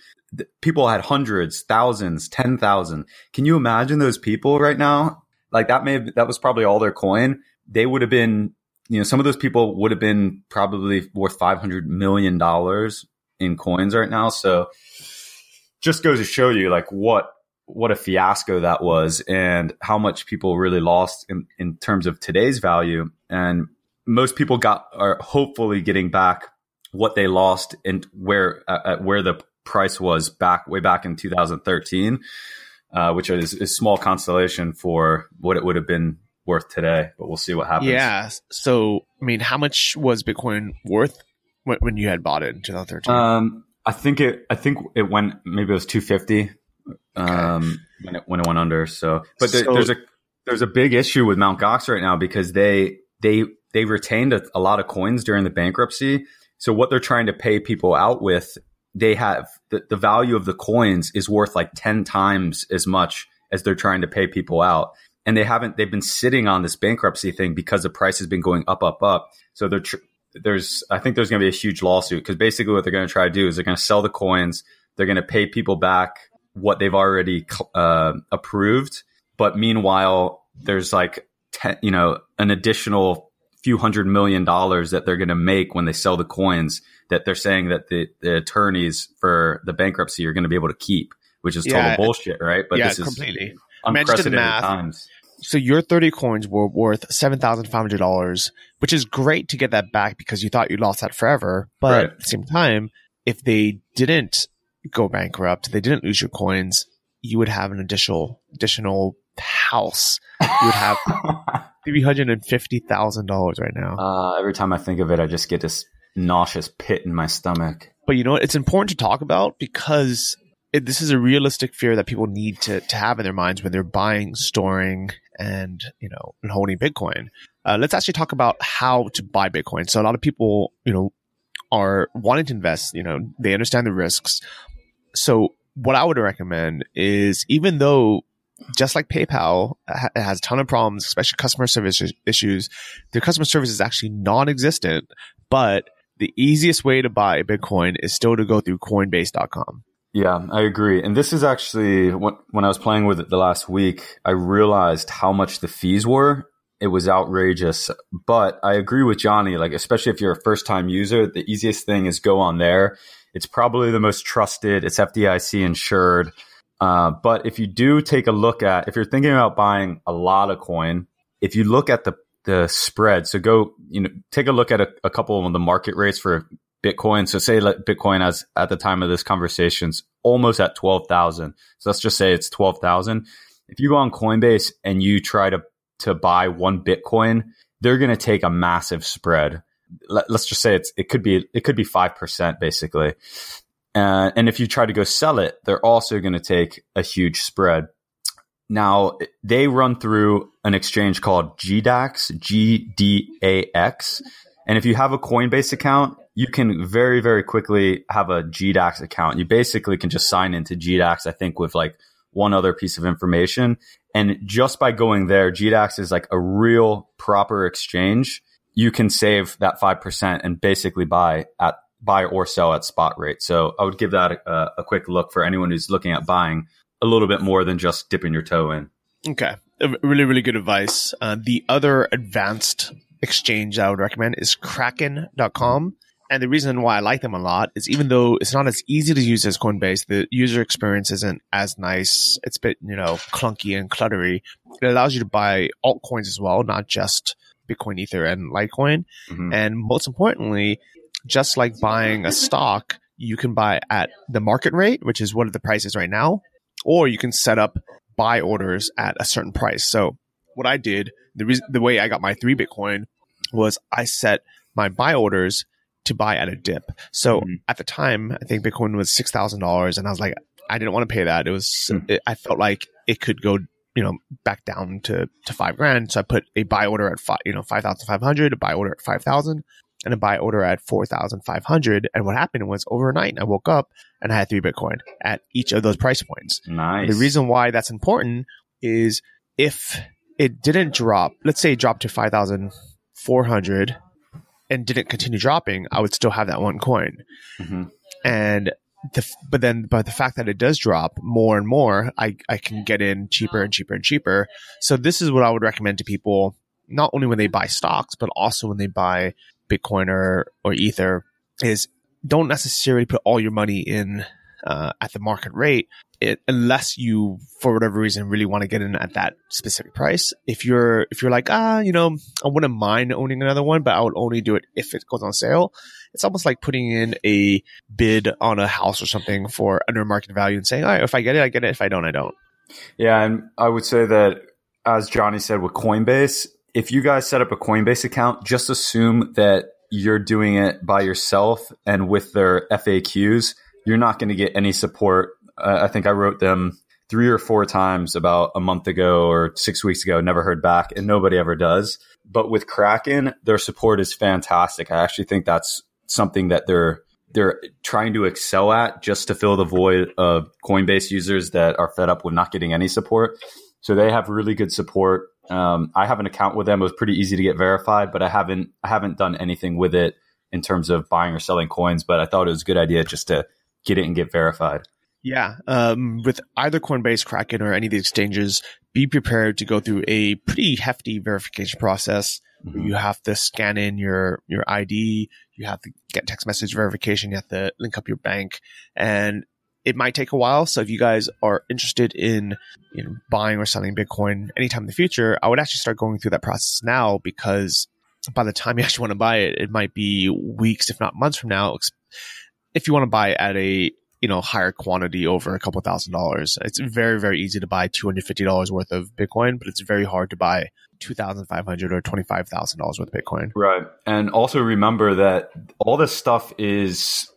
People had hundreds, thousands, ten thousand. Can you imagine those people right now? Like that may have, that was probably all their coin. They would have been, you know, some of those people would have been probably worth five hundred million dollars in coins right now. So just goes to show you like what, what a fiasco that was and how much people really lost in, in terms of today's value. And most people got, are hopefully getting back what they lost and where, uh, at where the price was back way back in two thousand thirteen. Uh, which is a small consolation for what it would have been worth today, but we'll see what happens. Yeah. So, I mean, how much was Bitcoin worth when, when you had bought it in twenty thirteen? Um, I think it. I think it went. Maybe it was two hundred fifty. Okay. Um, when it when it went under. So, but there, so, there's a there's a big issue with Mount. Gox right now because they they they retained a, a lot of coins during the bankruptcy. So, what they're trying to pay people out with. They have the, the value of the coins is worth like ten times as much as they're trying to pay people out. And they haven't, they've been sitting on this bankruptcy thing because the price has been going up, up, up. So they're tr- there's, I think there's going to be a huge lawsuit because basically what they're going to try to do is they're going to sell the coins. They're going to pay people back what they've already uh, approved. But meanwhile, there's like, ten, you know, an additional few hundred million dollars that they're going to make when they sell the coins that they're saying that the, the attorneys for the bankruptcy are going to be able to keep, which is total yeah, bullshit, right? But yeah, this is completely unprecedented math. Times. So your thirty coins were worth seven thousand five hundred dollars, which is great to get that back because you thought you lost that forever. But right. At the same time, if they didn't go bankrupt, they didn't lose your coins, you would have an additional additional house. You would have... three hundred fifty thousand dollars right now. Uh, every time I think of it, I just get this nauseous pit in my stomach. But you know what? It's important to talk about because it, this is a realistic fear that people need to to have in their minds when they're buying, storing, and you know, and holding Bitcoin. Uh, let's actually talk about how to buy Bitcoin. So a lot of people, you know, are wanting to invest. You know, they understand the risks. So what I would recommend is, even though, just like PayPal, it has a ton of problems, especially customer service issues. Their customer service is actually non-existent, but the easiest way to buy Bitcoin is still to go through coinbase dot com. Yeah, I agree. And this is actually, when I was playing with it the last week, I realized how much the fees were. It was outrageous. But I agree with Johnny, like, especially if you're a first-time user, the easiest thing is go on there. It's probably the most trusted. It's F D I C insured. Uh, but if you do take a look at, if you're thinking about buying a lot of coin, if you look at the, the spread, so go, you know, take a look at a, a couple of the market rates for Bitcoin. So say like Bitcoin as at the time of this conversation's almost at twelve thousand. So let's just say it's twelve thousand. If you go on Coinbase and you try to, to buy one Bitcoin, they're going to take a massive spread. Let, let's just say it's, it could be, it could be five percent basically. Uh, and if you try to go sell it, they're also going to take a huge spread. Now, they run through an exchange called G D A X, G D A X. And if you have a Coinbase account, you can very, very quickly have a G D A X account. You basically can just sign into G D A X, I think, with like one other piece of information. And just by going there, G D A X is like a real proper exchange. You can save that five percent and basically buy at buy or sell at spot rate. So I would give that a, a quick look for anyone who's looking at buying a little bit more than just dipping your toe in. Okay. Really, really good advice. Uh, the other advanced exchange I would recommend is kraken dot com. And the reason why I like them a lot is, even though it's not as easy to use as Coinbase, the user experience isn't as nice. It's a bit, you know, clunky and cluttery. It allows you to buy altcoins as well, not just Bitcoin, Ether, and Litecoin. Mm-hmm. And most importantly, just like buying a stock, you can buy at the market rate, which is what the price is right now, or you can set up buy orders at a certain price. So what I did, the reason, the way I got my three Bitcoin was I set my buy orders to buy at a dip. So mm-hmm. at the time, I think Bitcoin was six thousand dollars, and I was like, I didn't want to pay that. It was, mm-hmm. it, I felt like it could go, you know, back down to, to five grand. So I put a buy order at five, you know, five thousand five hundred, a buy order at five thousand. And a buy order at four thousand five hundred. And what happened was, overnight, I woke up and I had three Bitcoin at each of those price points. Nice. And the reason why that's important is, if it didn't drop, let's say it dropped to five thousand four hundred and didn't continue dropping, I would still have that one coin. Mm-hmm. And the, but then, but the fact that it does drop more and more, I, I can get in cheaper and cheaper and cheaper. So this is what I would recommend to people, not only when they buy stocks, but also when they buy Bitcoin or, or Ether, is don't necessarily put all your money in uh, at the market rate, it, unless you, for whatever reason, really want to get in at that specific price. If you're if you're like, ah, you know, I wouldn't mind owning another one, but I would only do it if it goes on sale. It's almost like putting in a bid on a house or something for under market value and saying, all right, if I get it, I get it. If I don't, I don't. Yeah, and I would say that, as Johnny said with Coinbase, if you guys set up a Coinbase account, just assume that you're doing it by yourself, and with their F A Qs, you're not going to get any support. Uh, I think I wrote them three or four times about a month ago or six weeks ago, never heard back, and nobody ever does. But with Kraken, their support is fantastic. I actually think that's something that they're they're trying to excel at, just to fill the void of Coinbase users that are fed up with not getting any support. So they have really good support. Um, I have an account with them. It was pretty easy to get verified, but I haven't I haven't done anything with it in terms of buying or selling coins. But I thought it was a good idea just to get it and get verified. Yeah, um, with either Coinbase, Kraken, or any of the exchanges, be prepared to go through a pretty hefty verification process. Mm-hmm. You have to scan in your your I D. You have to get text message verification. You have to link up your bank, and it might take a while. So if you guys are interested in, you know, buying or selling Bitcoin anytime in the future, I would actually start going through that process now, because by the time you actually want to buy it, it might be weeks, if not months from now. If you want to buy at a, you know, higher quantity over a couple thousand dollars, it's very, very easy to buy two hundred fifty dollars worth of Bitcoin, but it's very hard to buy two thousand five hundred dollars or twenty-five thousand dollars worth of Bitcoin. Right. And also remember that all this stuff is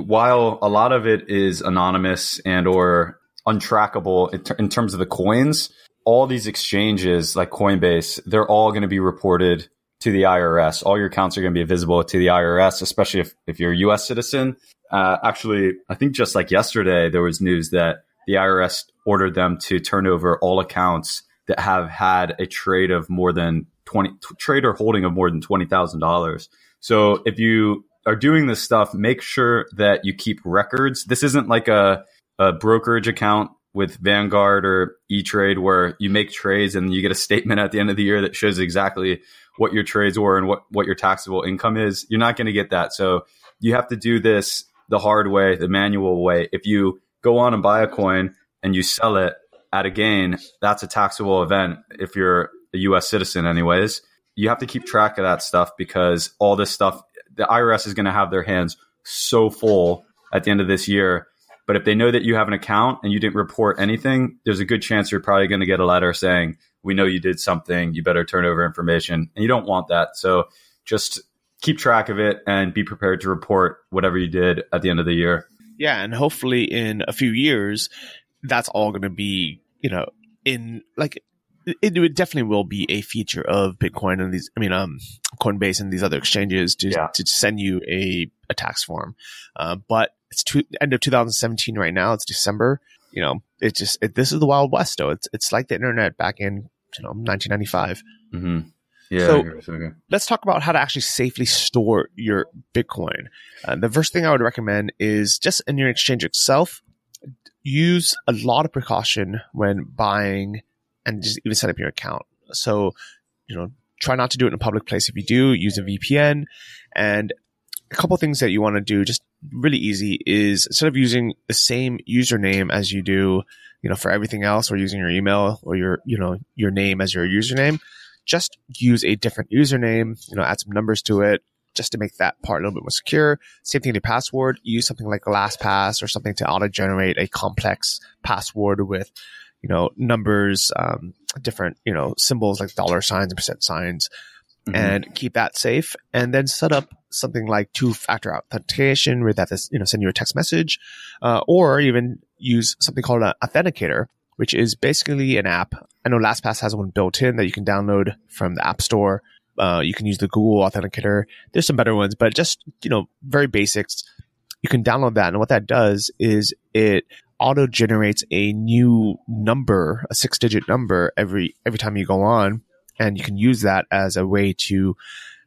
while a lot of it is anonymous and or untrackable in, ter- in terms of the coins, all these exchanges like Coinbase, they're all going to be reported to the I R S. All your accounts are going to be visible to the I R S, especially if, if you're a U S citizen. Uh, actually, I think just like yesterday, there was news that the I R S ordered them to turn over all accounts that have had a trade of more than twenty t- trade or holding of more than twenty thousand dollars. So if you are doing this stuff, make sure that you keep records. This isn't like a, a brokerage account with Vanguard or E Trade where you make trades and you get a statement at the end of the year that shows exactly what your trades were and what, what your taxable income is. You're not going to get that. So you have to do this the hard way, the manual way. If you go on and buy a coin and you sell it at a gain, that's a taxable event. If you're a U S citizen anyways, you have to keep track of that stuff, because all this stuff, the I R S is going to have their hands so full at the end of this year. But if they know that you have an account and you didn't report anything, there's a good chance you're probably going to get a letter saying, we know you did something, you better turn over information. And you don't want that. So just keep track of it and be prepared to report whatever you did at the end of the year. Yeah. And hopefully in a few years, that's all going to be, you know, in like, it, it definitely will be a feature of Bitcoin and these, I mean, um, Coinbase and these other exchanges to, yeah. to send you a, a tax form. Uh, but it's to, end of two thousand seventeen right now. It's December. You know, it's just, it, this is the Wild West, though. It's it's like the internet back in, you know, nineteen ninety-five. Mm-hmm. Yeah. So okay. Let's talk about how to actually safely store your Bitcoin. Uh, the first thing I would recommend is just in your exchange itself, use a lot of precaution when buying and just even set up your account. So, you know, try not to do it in a public place. If you do, use a V P N. And a couple of things that you want to do, just really easy, is instead of using the same username as you do, you know, for everything else, or using your email or your, you know, your name as your username, just use a different username, you know, add some numbers to it just to make that part a little bit more secure. Same thing to password, use something like LastPass or something to auto-generate a complex password with, you know, numbers, um, different, you know, symbols like dollar signs and percent signs. Mm-hmm. And keep that safe, and then set up something like two-factor authentication where that is, you know, send you a text message, uh, or even use something called an authenticator, which is basically an app. I know LastPass has one built in that you can download from the App Store. Uh, you can use the Google Authenticator. There's some better ones, but just, you know, very basics. You can download that, and what that does is it auto-generates a new number, a six-digit number every every time you go on. And you can use that as a way to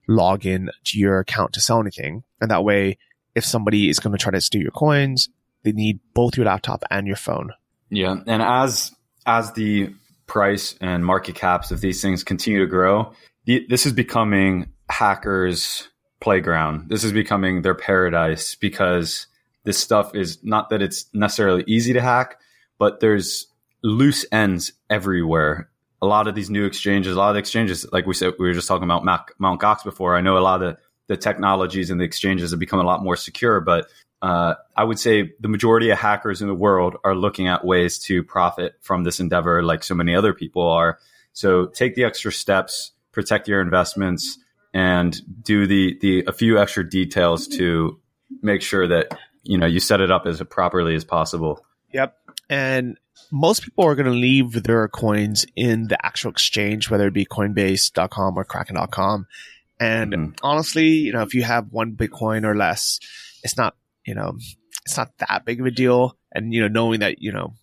log in to your account to sell anything. And that way, if somebody is going to try to steal your coins, they need both your laptop and your phone. Yeah. And as as the price and market caps of these things continue to grow, the, this is becoming hackers' playground. This is becoming their paradise, because this stuff is not that it's necessarily easy to hack, but there's loose ends everywhere. A lot of these new exchanges, a lot of the exchanges, like we said, we were just talking about Mount. Gox before. I know a lot of the, the technologies and the exchanges have become a lot more secure, but uh, I would say the majority of hackers in the world are looking at ways to profit from this endeavor, like so many other people are. So take the extra steps, protect your investments, and do the the a few extra details to make sure that, you know, you set it up as properly as possible. Yep. And most people are going to leave their coins in the actual exchange, whether it be coinbase dot com or kraken dot com. And mm-hmm. honestly, you know, if you have one Bitcoin or less, it's not, you know, it's not that big of a deal. And, you know, knowing that, you know,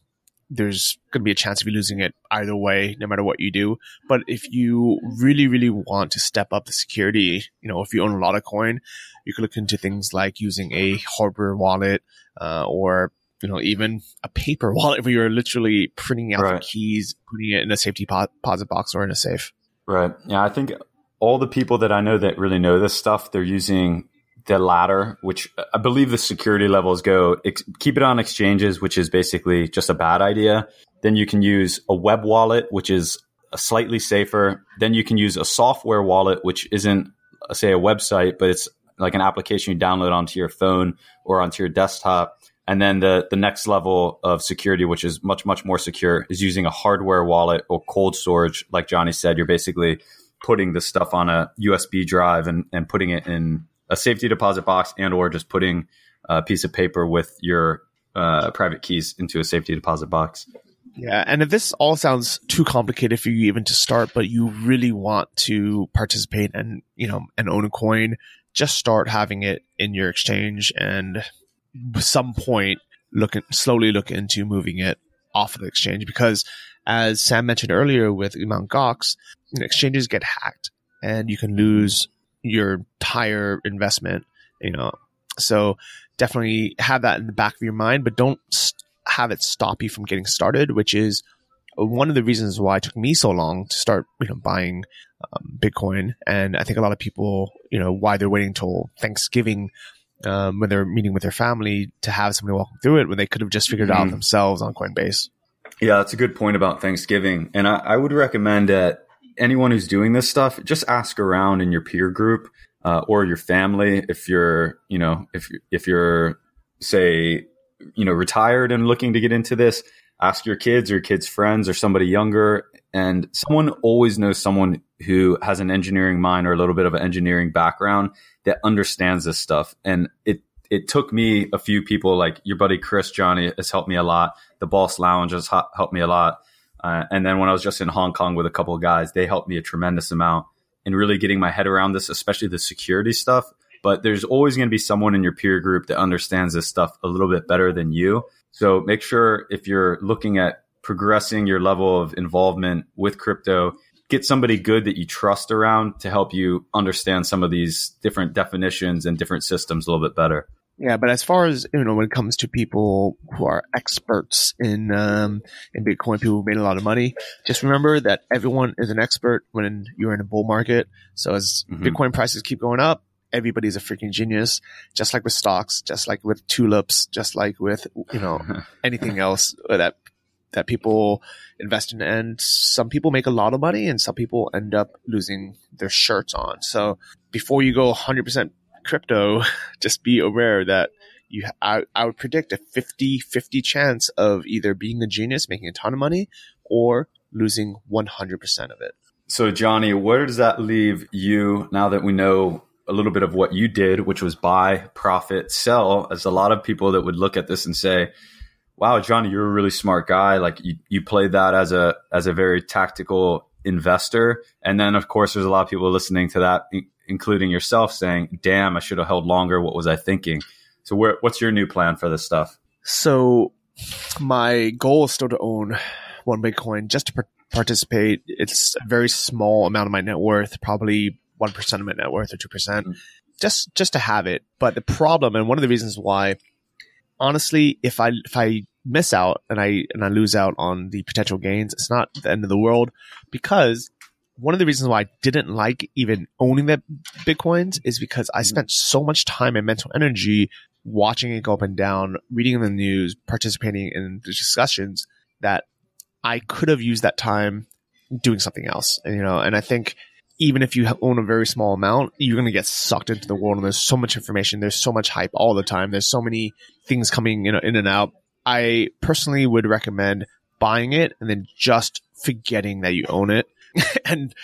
there's going to be a chance of you losing it either way, no matter what you do. But if you really, really want to step up the security, you know, if you own a lot of coin, you can look into things like using a hardware wallet, uh, or, you know, even a paper wallet where you're literally printing out right. the keys, putting it in a safety po- deposit box or in a safe. Right. Yeah, I think all the people that I know that really know this stuff, they're using the latter, which I believe the security levels go. Ex- keep it on exchanges, which is basically just a bad idea. Then you can use a web wallet, which is slightly safer. Then you can use a software wallet, which isn't, say, a website, but it's like an application you download onto your phone or onto your desktop. And then the, the next level of security, which is much, much more secure, is using a hardware wallet or cold storage. Like Johnny said, you're basically putting this stuff on a U S B drive and, and putting it in a safety deposit box, and or just putting a piece of paper with your uh, private keys into a safety deposit box. Yeah, and if this all sounds too complicated for you even to start, but you really want to participate and, you know, and own a coin, just start having it in your exchange, and at some point look at, slowly look into moving it off of the exchange, because as Sam mentioned earlier with Mount. Gox, exchanges get hacked and you can lose your entire investment, you know. So definitely have that in the back of your mind, but don't st- have it stop you from getting started, which is one of the reasons why it took me so long to start, you know, buying um, Bitcoin. And I think a lot of people, you know, why they're waiting till Thanksgiving um, when they're meeting with their family to have somebody walk them through it, when they could have just figured it mm-hmm. out themselves on Coinbase. Yeah, that's a good point about Thanksgiving. And I, I would recommend that anyone who's doing this stuff, just ask around in your peer group uh, or your family. If you're, you know, if if you're, say, you know, retired and looking to get into this, ask your kids or your kids' friends or somebody younger. And someone always knows someone who has an engineering mind or a little bit of an engineering background that understands this stuff. And it it took me a few people, like your buddy Chris, Johnny, has helped me a lot. The Boss Lounge has helped me a lot. Uh, and then when I was just in Hong Kong with a couple of guys, they helped me a tremendous amount in really getting my head around this, especially the security stuff. But there's always going to be someone in your peer group that understands this stuff a little bit better than you. So make sure if you're looking at progressing your level of involvement with crypto, get somebody good that you trust around to help you understand some of these different definitions and different systems a little bit better. Yeah, but as far as, you know, when it comes to people who are experts in um, in Bitcoin, people who made a lot of money, just remember that everyone is an expert when you're in a bull market. So as mm-hmm. Bitcoin prices keep going up, everybody's a freaking genius, just like with stocks, just like with tulips, just like with, you know, anything else that that people invest in. And some people make a lot of money and some people end up losing their shirts on. So before you go one hundred percent crypto, just be aware that you I, I would predict a fifty-fifty chance of either being a genius, making a ton of money, or losing one hundred percent of it. So Johnny, where does that leave you now that we know a little bit of what you did, which was buy, profit, sell? As a lot of people that would look at this and say, wow, Johnny, you're a really smart guy. Like you, you played that as a, as a very tactical investor. And then of course, there's a lot of people listening to that, in- including yourself, saying, damn, I should have held longer. What was I thinking? So where, what's your new plan for this stuff? So my goal is still to own one Bitcoin just to par- participate. It's a very small amount of my net worth, probably one percent of my net worth or two percent, mm-hmm. just just to have it. But the problem, and one of the reasons why, honestly, if I if I miss out and I and I lose out on the potential gains, it's not the end of the world, because one of the reasons why I didn't like even owning the Bitcoins is because I mm-hmm. spent so much time and mental energy watching it go up and down, reading the news, participating in the discussions, that I could have used that time doing something else. And, you know, and I think even if you own a very small amount, you're going to get sucked into the world. And there's so much information. There's so much hype all the time. There's so many things coming in, in and out. I personally would recommend buying it and then just forgetting that you own it. And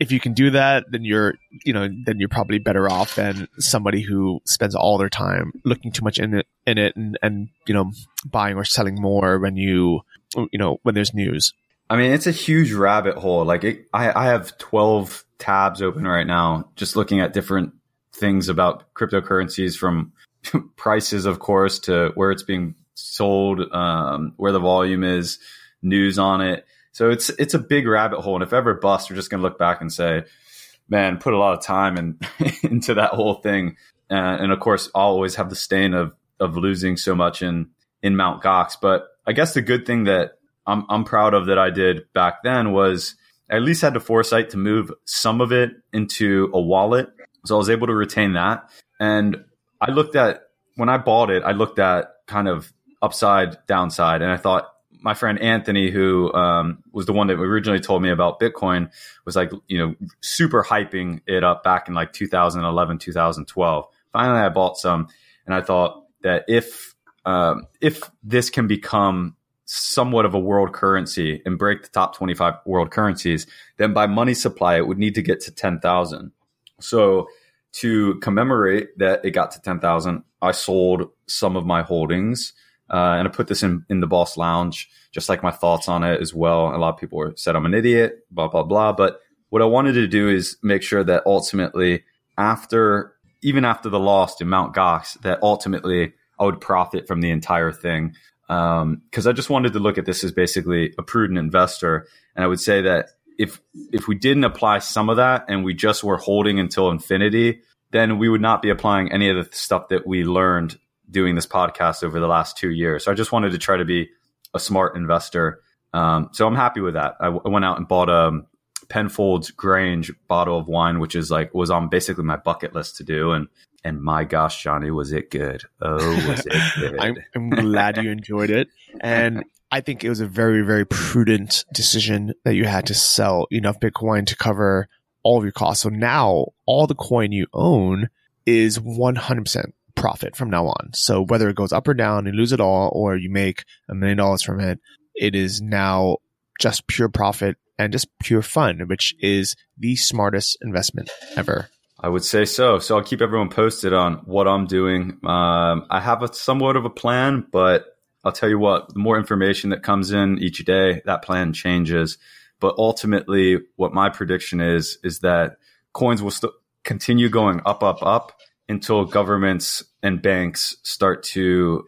if you can do that, then you're, you know, then you're probably better off than somebody who spends all their time looking too much in it, in it, and, and, you know, buying or selling more when you, you know, when there's news. I mean, it's a huge rabbit hole. Like it, I, I have twelve tabs open right now, just looking at different things about cryptocurrencies, from prices, of course, to where it's being sold, um, where the volume is, news on it. So it's it's a big rabbit hole. And if ever bust, we're just going to look back and say, man, put a lot of time in, into that whole thing. Uh, and of course, I'll always have the stain of of losing so much in, in Mount. Gox. But I guess the good thing that I'm I'm proud of that I did back then was I at least had the foresight to move some of it into a wallet. So I was able to retain that. And I looked at, when I bought it, I looked at kind of upside, downside. And I thought, my friend Anthony, who um, was the one that originally told me about Bitcoin, was like, you know, super hyping it up back in like two thousand eleven, two thousand twelve. Finally, I bought some, and I thought that if um, if this can become somewhat of a world currency and break the top twenty-five world currencies, then by money supply, it would need to get to ten thousand. So to commemorate that it got to ten thousand, I sold some of my holdings. Uh, and I put this in, in the Boss Lounge, just like my thoughts on it as well. A lot of people said I'm an idiot, blah, blah, blah. But what I wanted to do is make sure that ultimately after, even after the loss to Mount. Gox, that ultimately I would profit from the entire thing. Um, cause I just wanted to look at this as basically a prudent investor. And I would say that if, if we didn't apply some of that and we just were holding until infinity, then we would not be applying any of the stuff that we learned doing this podcast over the last two years. So I just wanted to try to be a smart investor. Um, so I'm happy with that. I, w- I went out and bought a Penfolds Grange bottle of wine, which is like, was on basically my bucket list to do. And, and my gosh, Johnny, was it good? Oh, was it good? I'm, I'm glad you enjoyed it. And I think it was a very, very prudent decision that you had to sell enough Bitcoin to cover all of your costs. So now all the coin you own is one hundred percent profit from now on. So whether it goes up or down, you lose it all, or you make a million dollars from it, it is now just pure profit and just pure fun, which is the smartest investment ever. I would say so. So I'll keep everyone posted on what I'm doing. Um, I have a somewhat of a plan, but I'll tell you what, the more information that comes in each day, that plan changes. But ultimately, what my prediction is, is that coins will st- continue going up, up, up until governments and banks start to,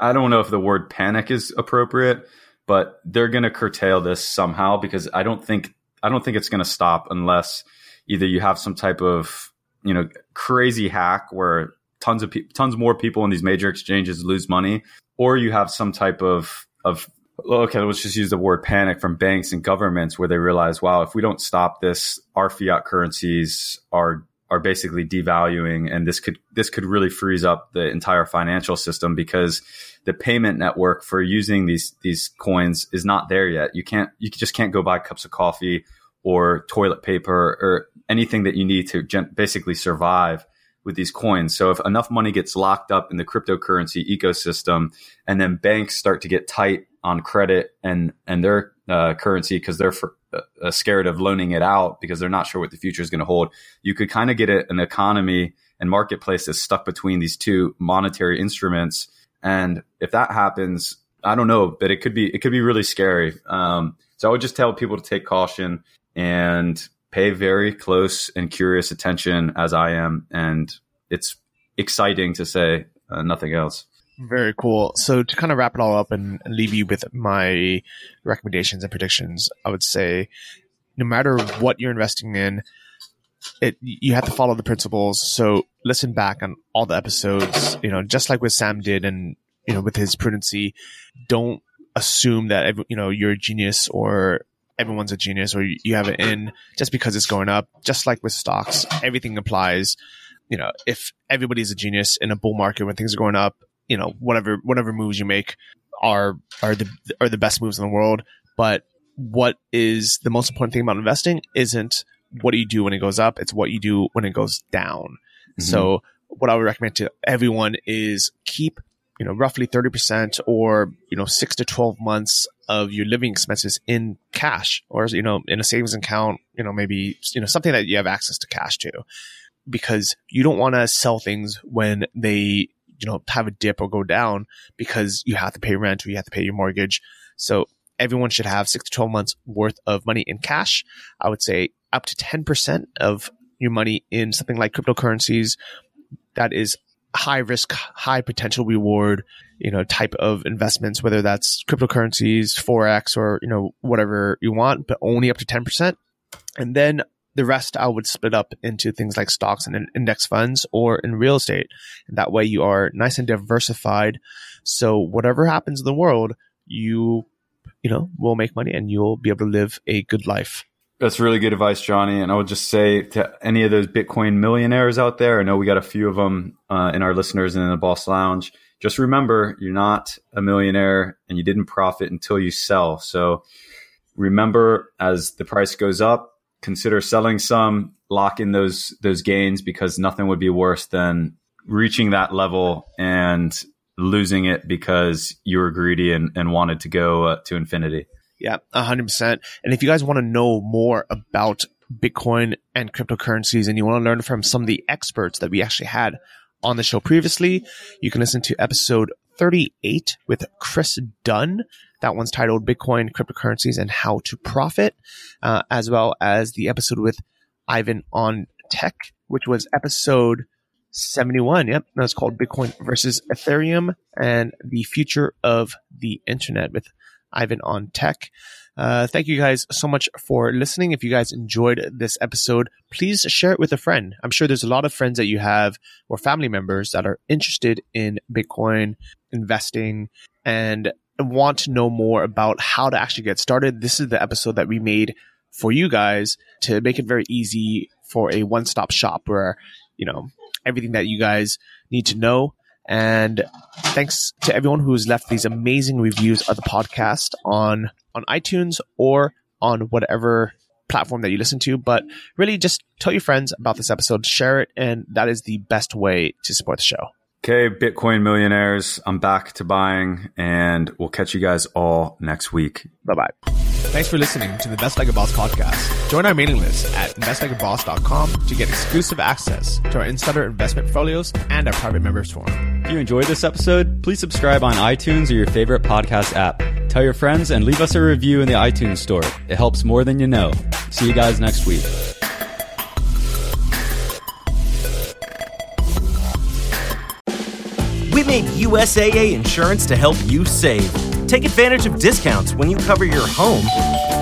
I don't know if the word panic is appropriate, but they're going to curtail this somehow, because I don't think, I don't think it's going to stop unless either you have some type of, you know, crazy hack where tons of pe- tons more people in these major exchanges lose money, or you have some type of of okay, let's just use the word panic from banks and governments, where they realize, wow, if we don't stop this, our fiat currencies are are basically devaluing, and this could this could really freeze up the entire financial system, because the payment network for using these these coins is not there yet. You can't you just can't go buy cups of coffee or toilet paper or anything that you need to gen- basically survive with these coins. So if enough money gets locked up in the cryptocurrency ecosystem, and then banks start to get tight on credit and, and their uh, currency, because they're for, uh, scared of loaning it out because they're not sure what the future is going to hold, you could kind of get a, an economy and marketplace that's stuck between these two monetary instruments. And if that happens, I don't know, but it could be, it could be really scary. Um, so I would just tell people to take caution and pay very close and curious attention, as I am. And it's exciting to say uh, nothing else. Very cool. So to kind of wrap it all up and leave you with my recommendations and predictions, I would say no matter what you're investing in, it you have to follow the principles. So listen back on all the episodes, you know, just like what Sam did, and, you know, with his prudency, don't assume that, you know, you're a genius or everyone's a genius or you have it in just because it's going up. Just like with stocks, everything applies. You know, if everybody's a genius in a bull market when things are going up, you know, whatever whatever moves you make are are the are the best moves in the world. But what is the most important thing about investing isn't what you do when it goes up, it's what you do when it goes down. Mm-hmm. So what I would recommend to everyone is keep, you know, roughly thirty percent or, you know, six to twelve months of your living expenses in cash, or, you know, in a savings account, you know, maybe, you know, something that you have access to cash to, because you don't want to sell things when they, you know, have a dip or go down, because you have to pay rent or you have to pay your mortgage. So everyone should have six to twelve months worth of money in cash. I would say up to ten percent of your money in something like cryptocurrencies. That is high risk, high potential reward, you know, type of investments, whether that's cryptocurrencies, Forex, or, you know, whatever you want, but only up to ten percent. And then the rest I would split up into things like stocks and index funds or in real estate. And that way you are nice and diversified. So whatever happens in the world, you, you know, will make money and you'll be able to live a good life. That's really good advice, Johnny. And I would just say to any of those Bitcoin millionaires out there, I know we got a few of them uh, in our listeners and in the Boss Lounge, just remember you're not a millionaire and you didn't profit until you sell. So remember, as the price goes up, consider selling some, lock in those those gains, because nothing would be worse than reaching that level and losing it because you were greedy and, and wanted to go uh, to infinity. Yeah, one hundred percent. And if you guys want to know more about Bitcoin and cryptocurrencies, and you want to learn from some of the experts that we actually had on the show previously, you can listen to episode thirty-eight with Chris Dunn. That one's titled Bitcoin, Cryptocurrencies, and How to Profit, uh, as well as the episode with Ivan on Tech, which was episode seventy-one. Yep, that was called Bitcoin versus Ethereum and the Future of the Internet with Ivan on Tech. Uh, thank you guys so much for listening. If you guys enjoyed this episode, please share it with a friend. I'm sure there's a lot of friends that you have or family members that are interested in Bitcoin investing and want to know more about how to actually get started. This is the episode that we made for you guys to make it very easy for a one-stop shop where, you know, everything that you guys need to know. And thanks to everyone who's left these amazing reviews of the podcast on, on iTunes or on whatever platform that you listen to. But really, just tell your friends about this episode, share it, and that is the best way to support the show. Okay, Bitcoin millionaires, I'm back to buying, and we'll catch you guys all next week. Bye-bye. Thanks for listening to the Invest Like a Boss podcast. Join our mailing list at invest like a boss dot com to get exclusive access to our insider investment portfolios and our private members forum. If you enjoyed this episode, please subscribe on iTunes or your favorite podcast app. Tell your friends and leave us a review in the iTunes store. It helps more than you know. See you guys next week. We made U S A A insurance to help you save. Take advantage of discounts when you cover your home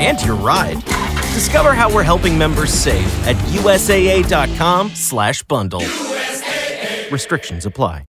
and your ride. Discover how we're helping members save at U S A A dot com slash bundle. U S A A. Restrictions apply.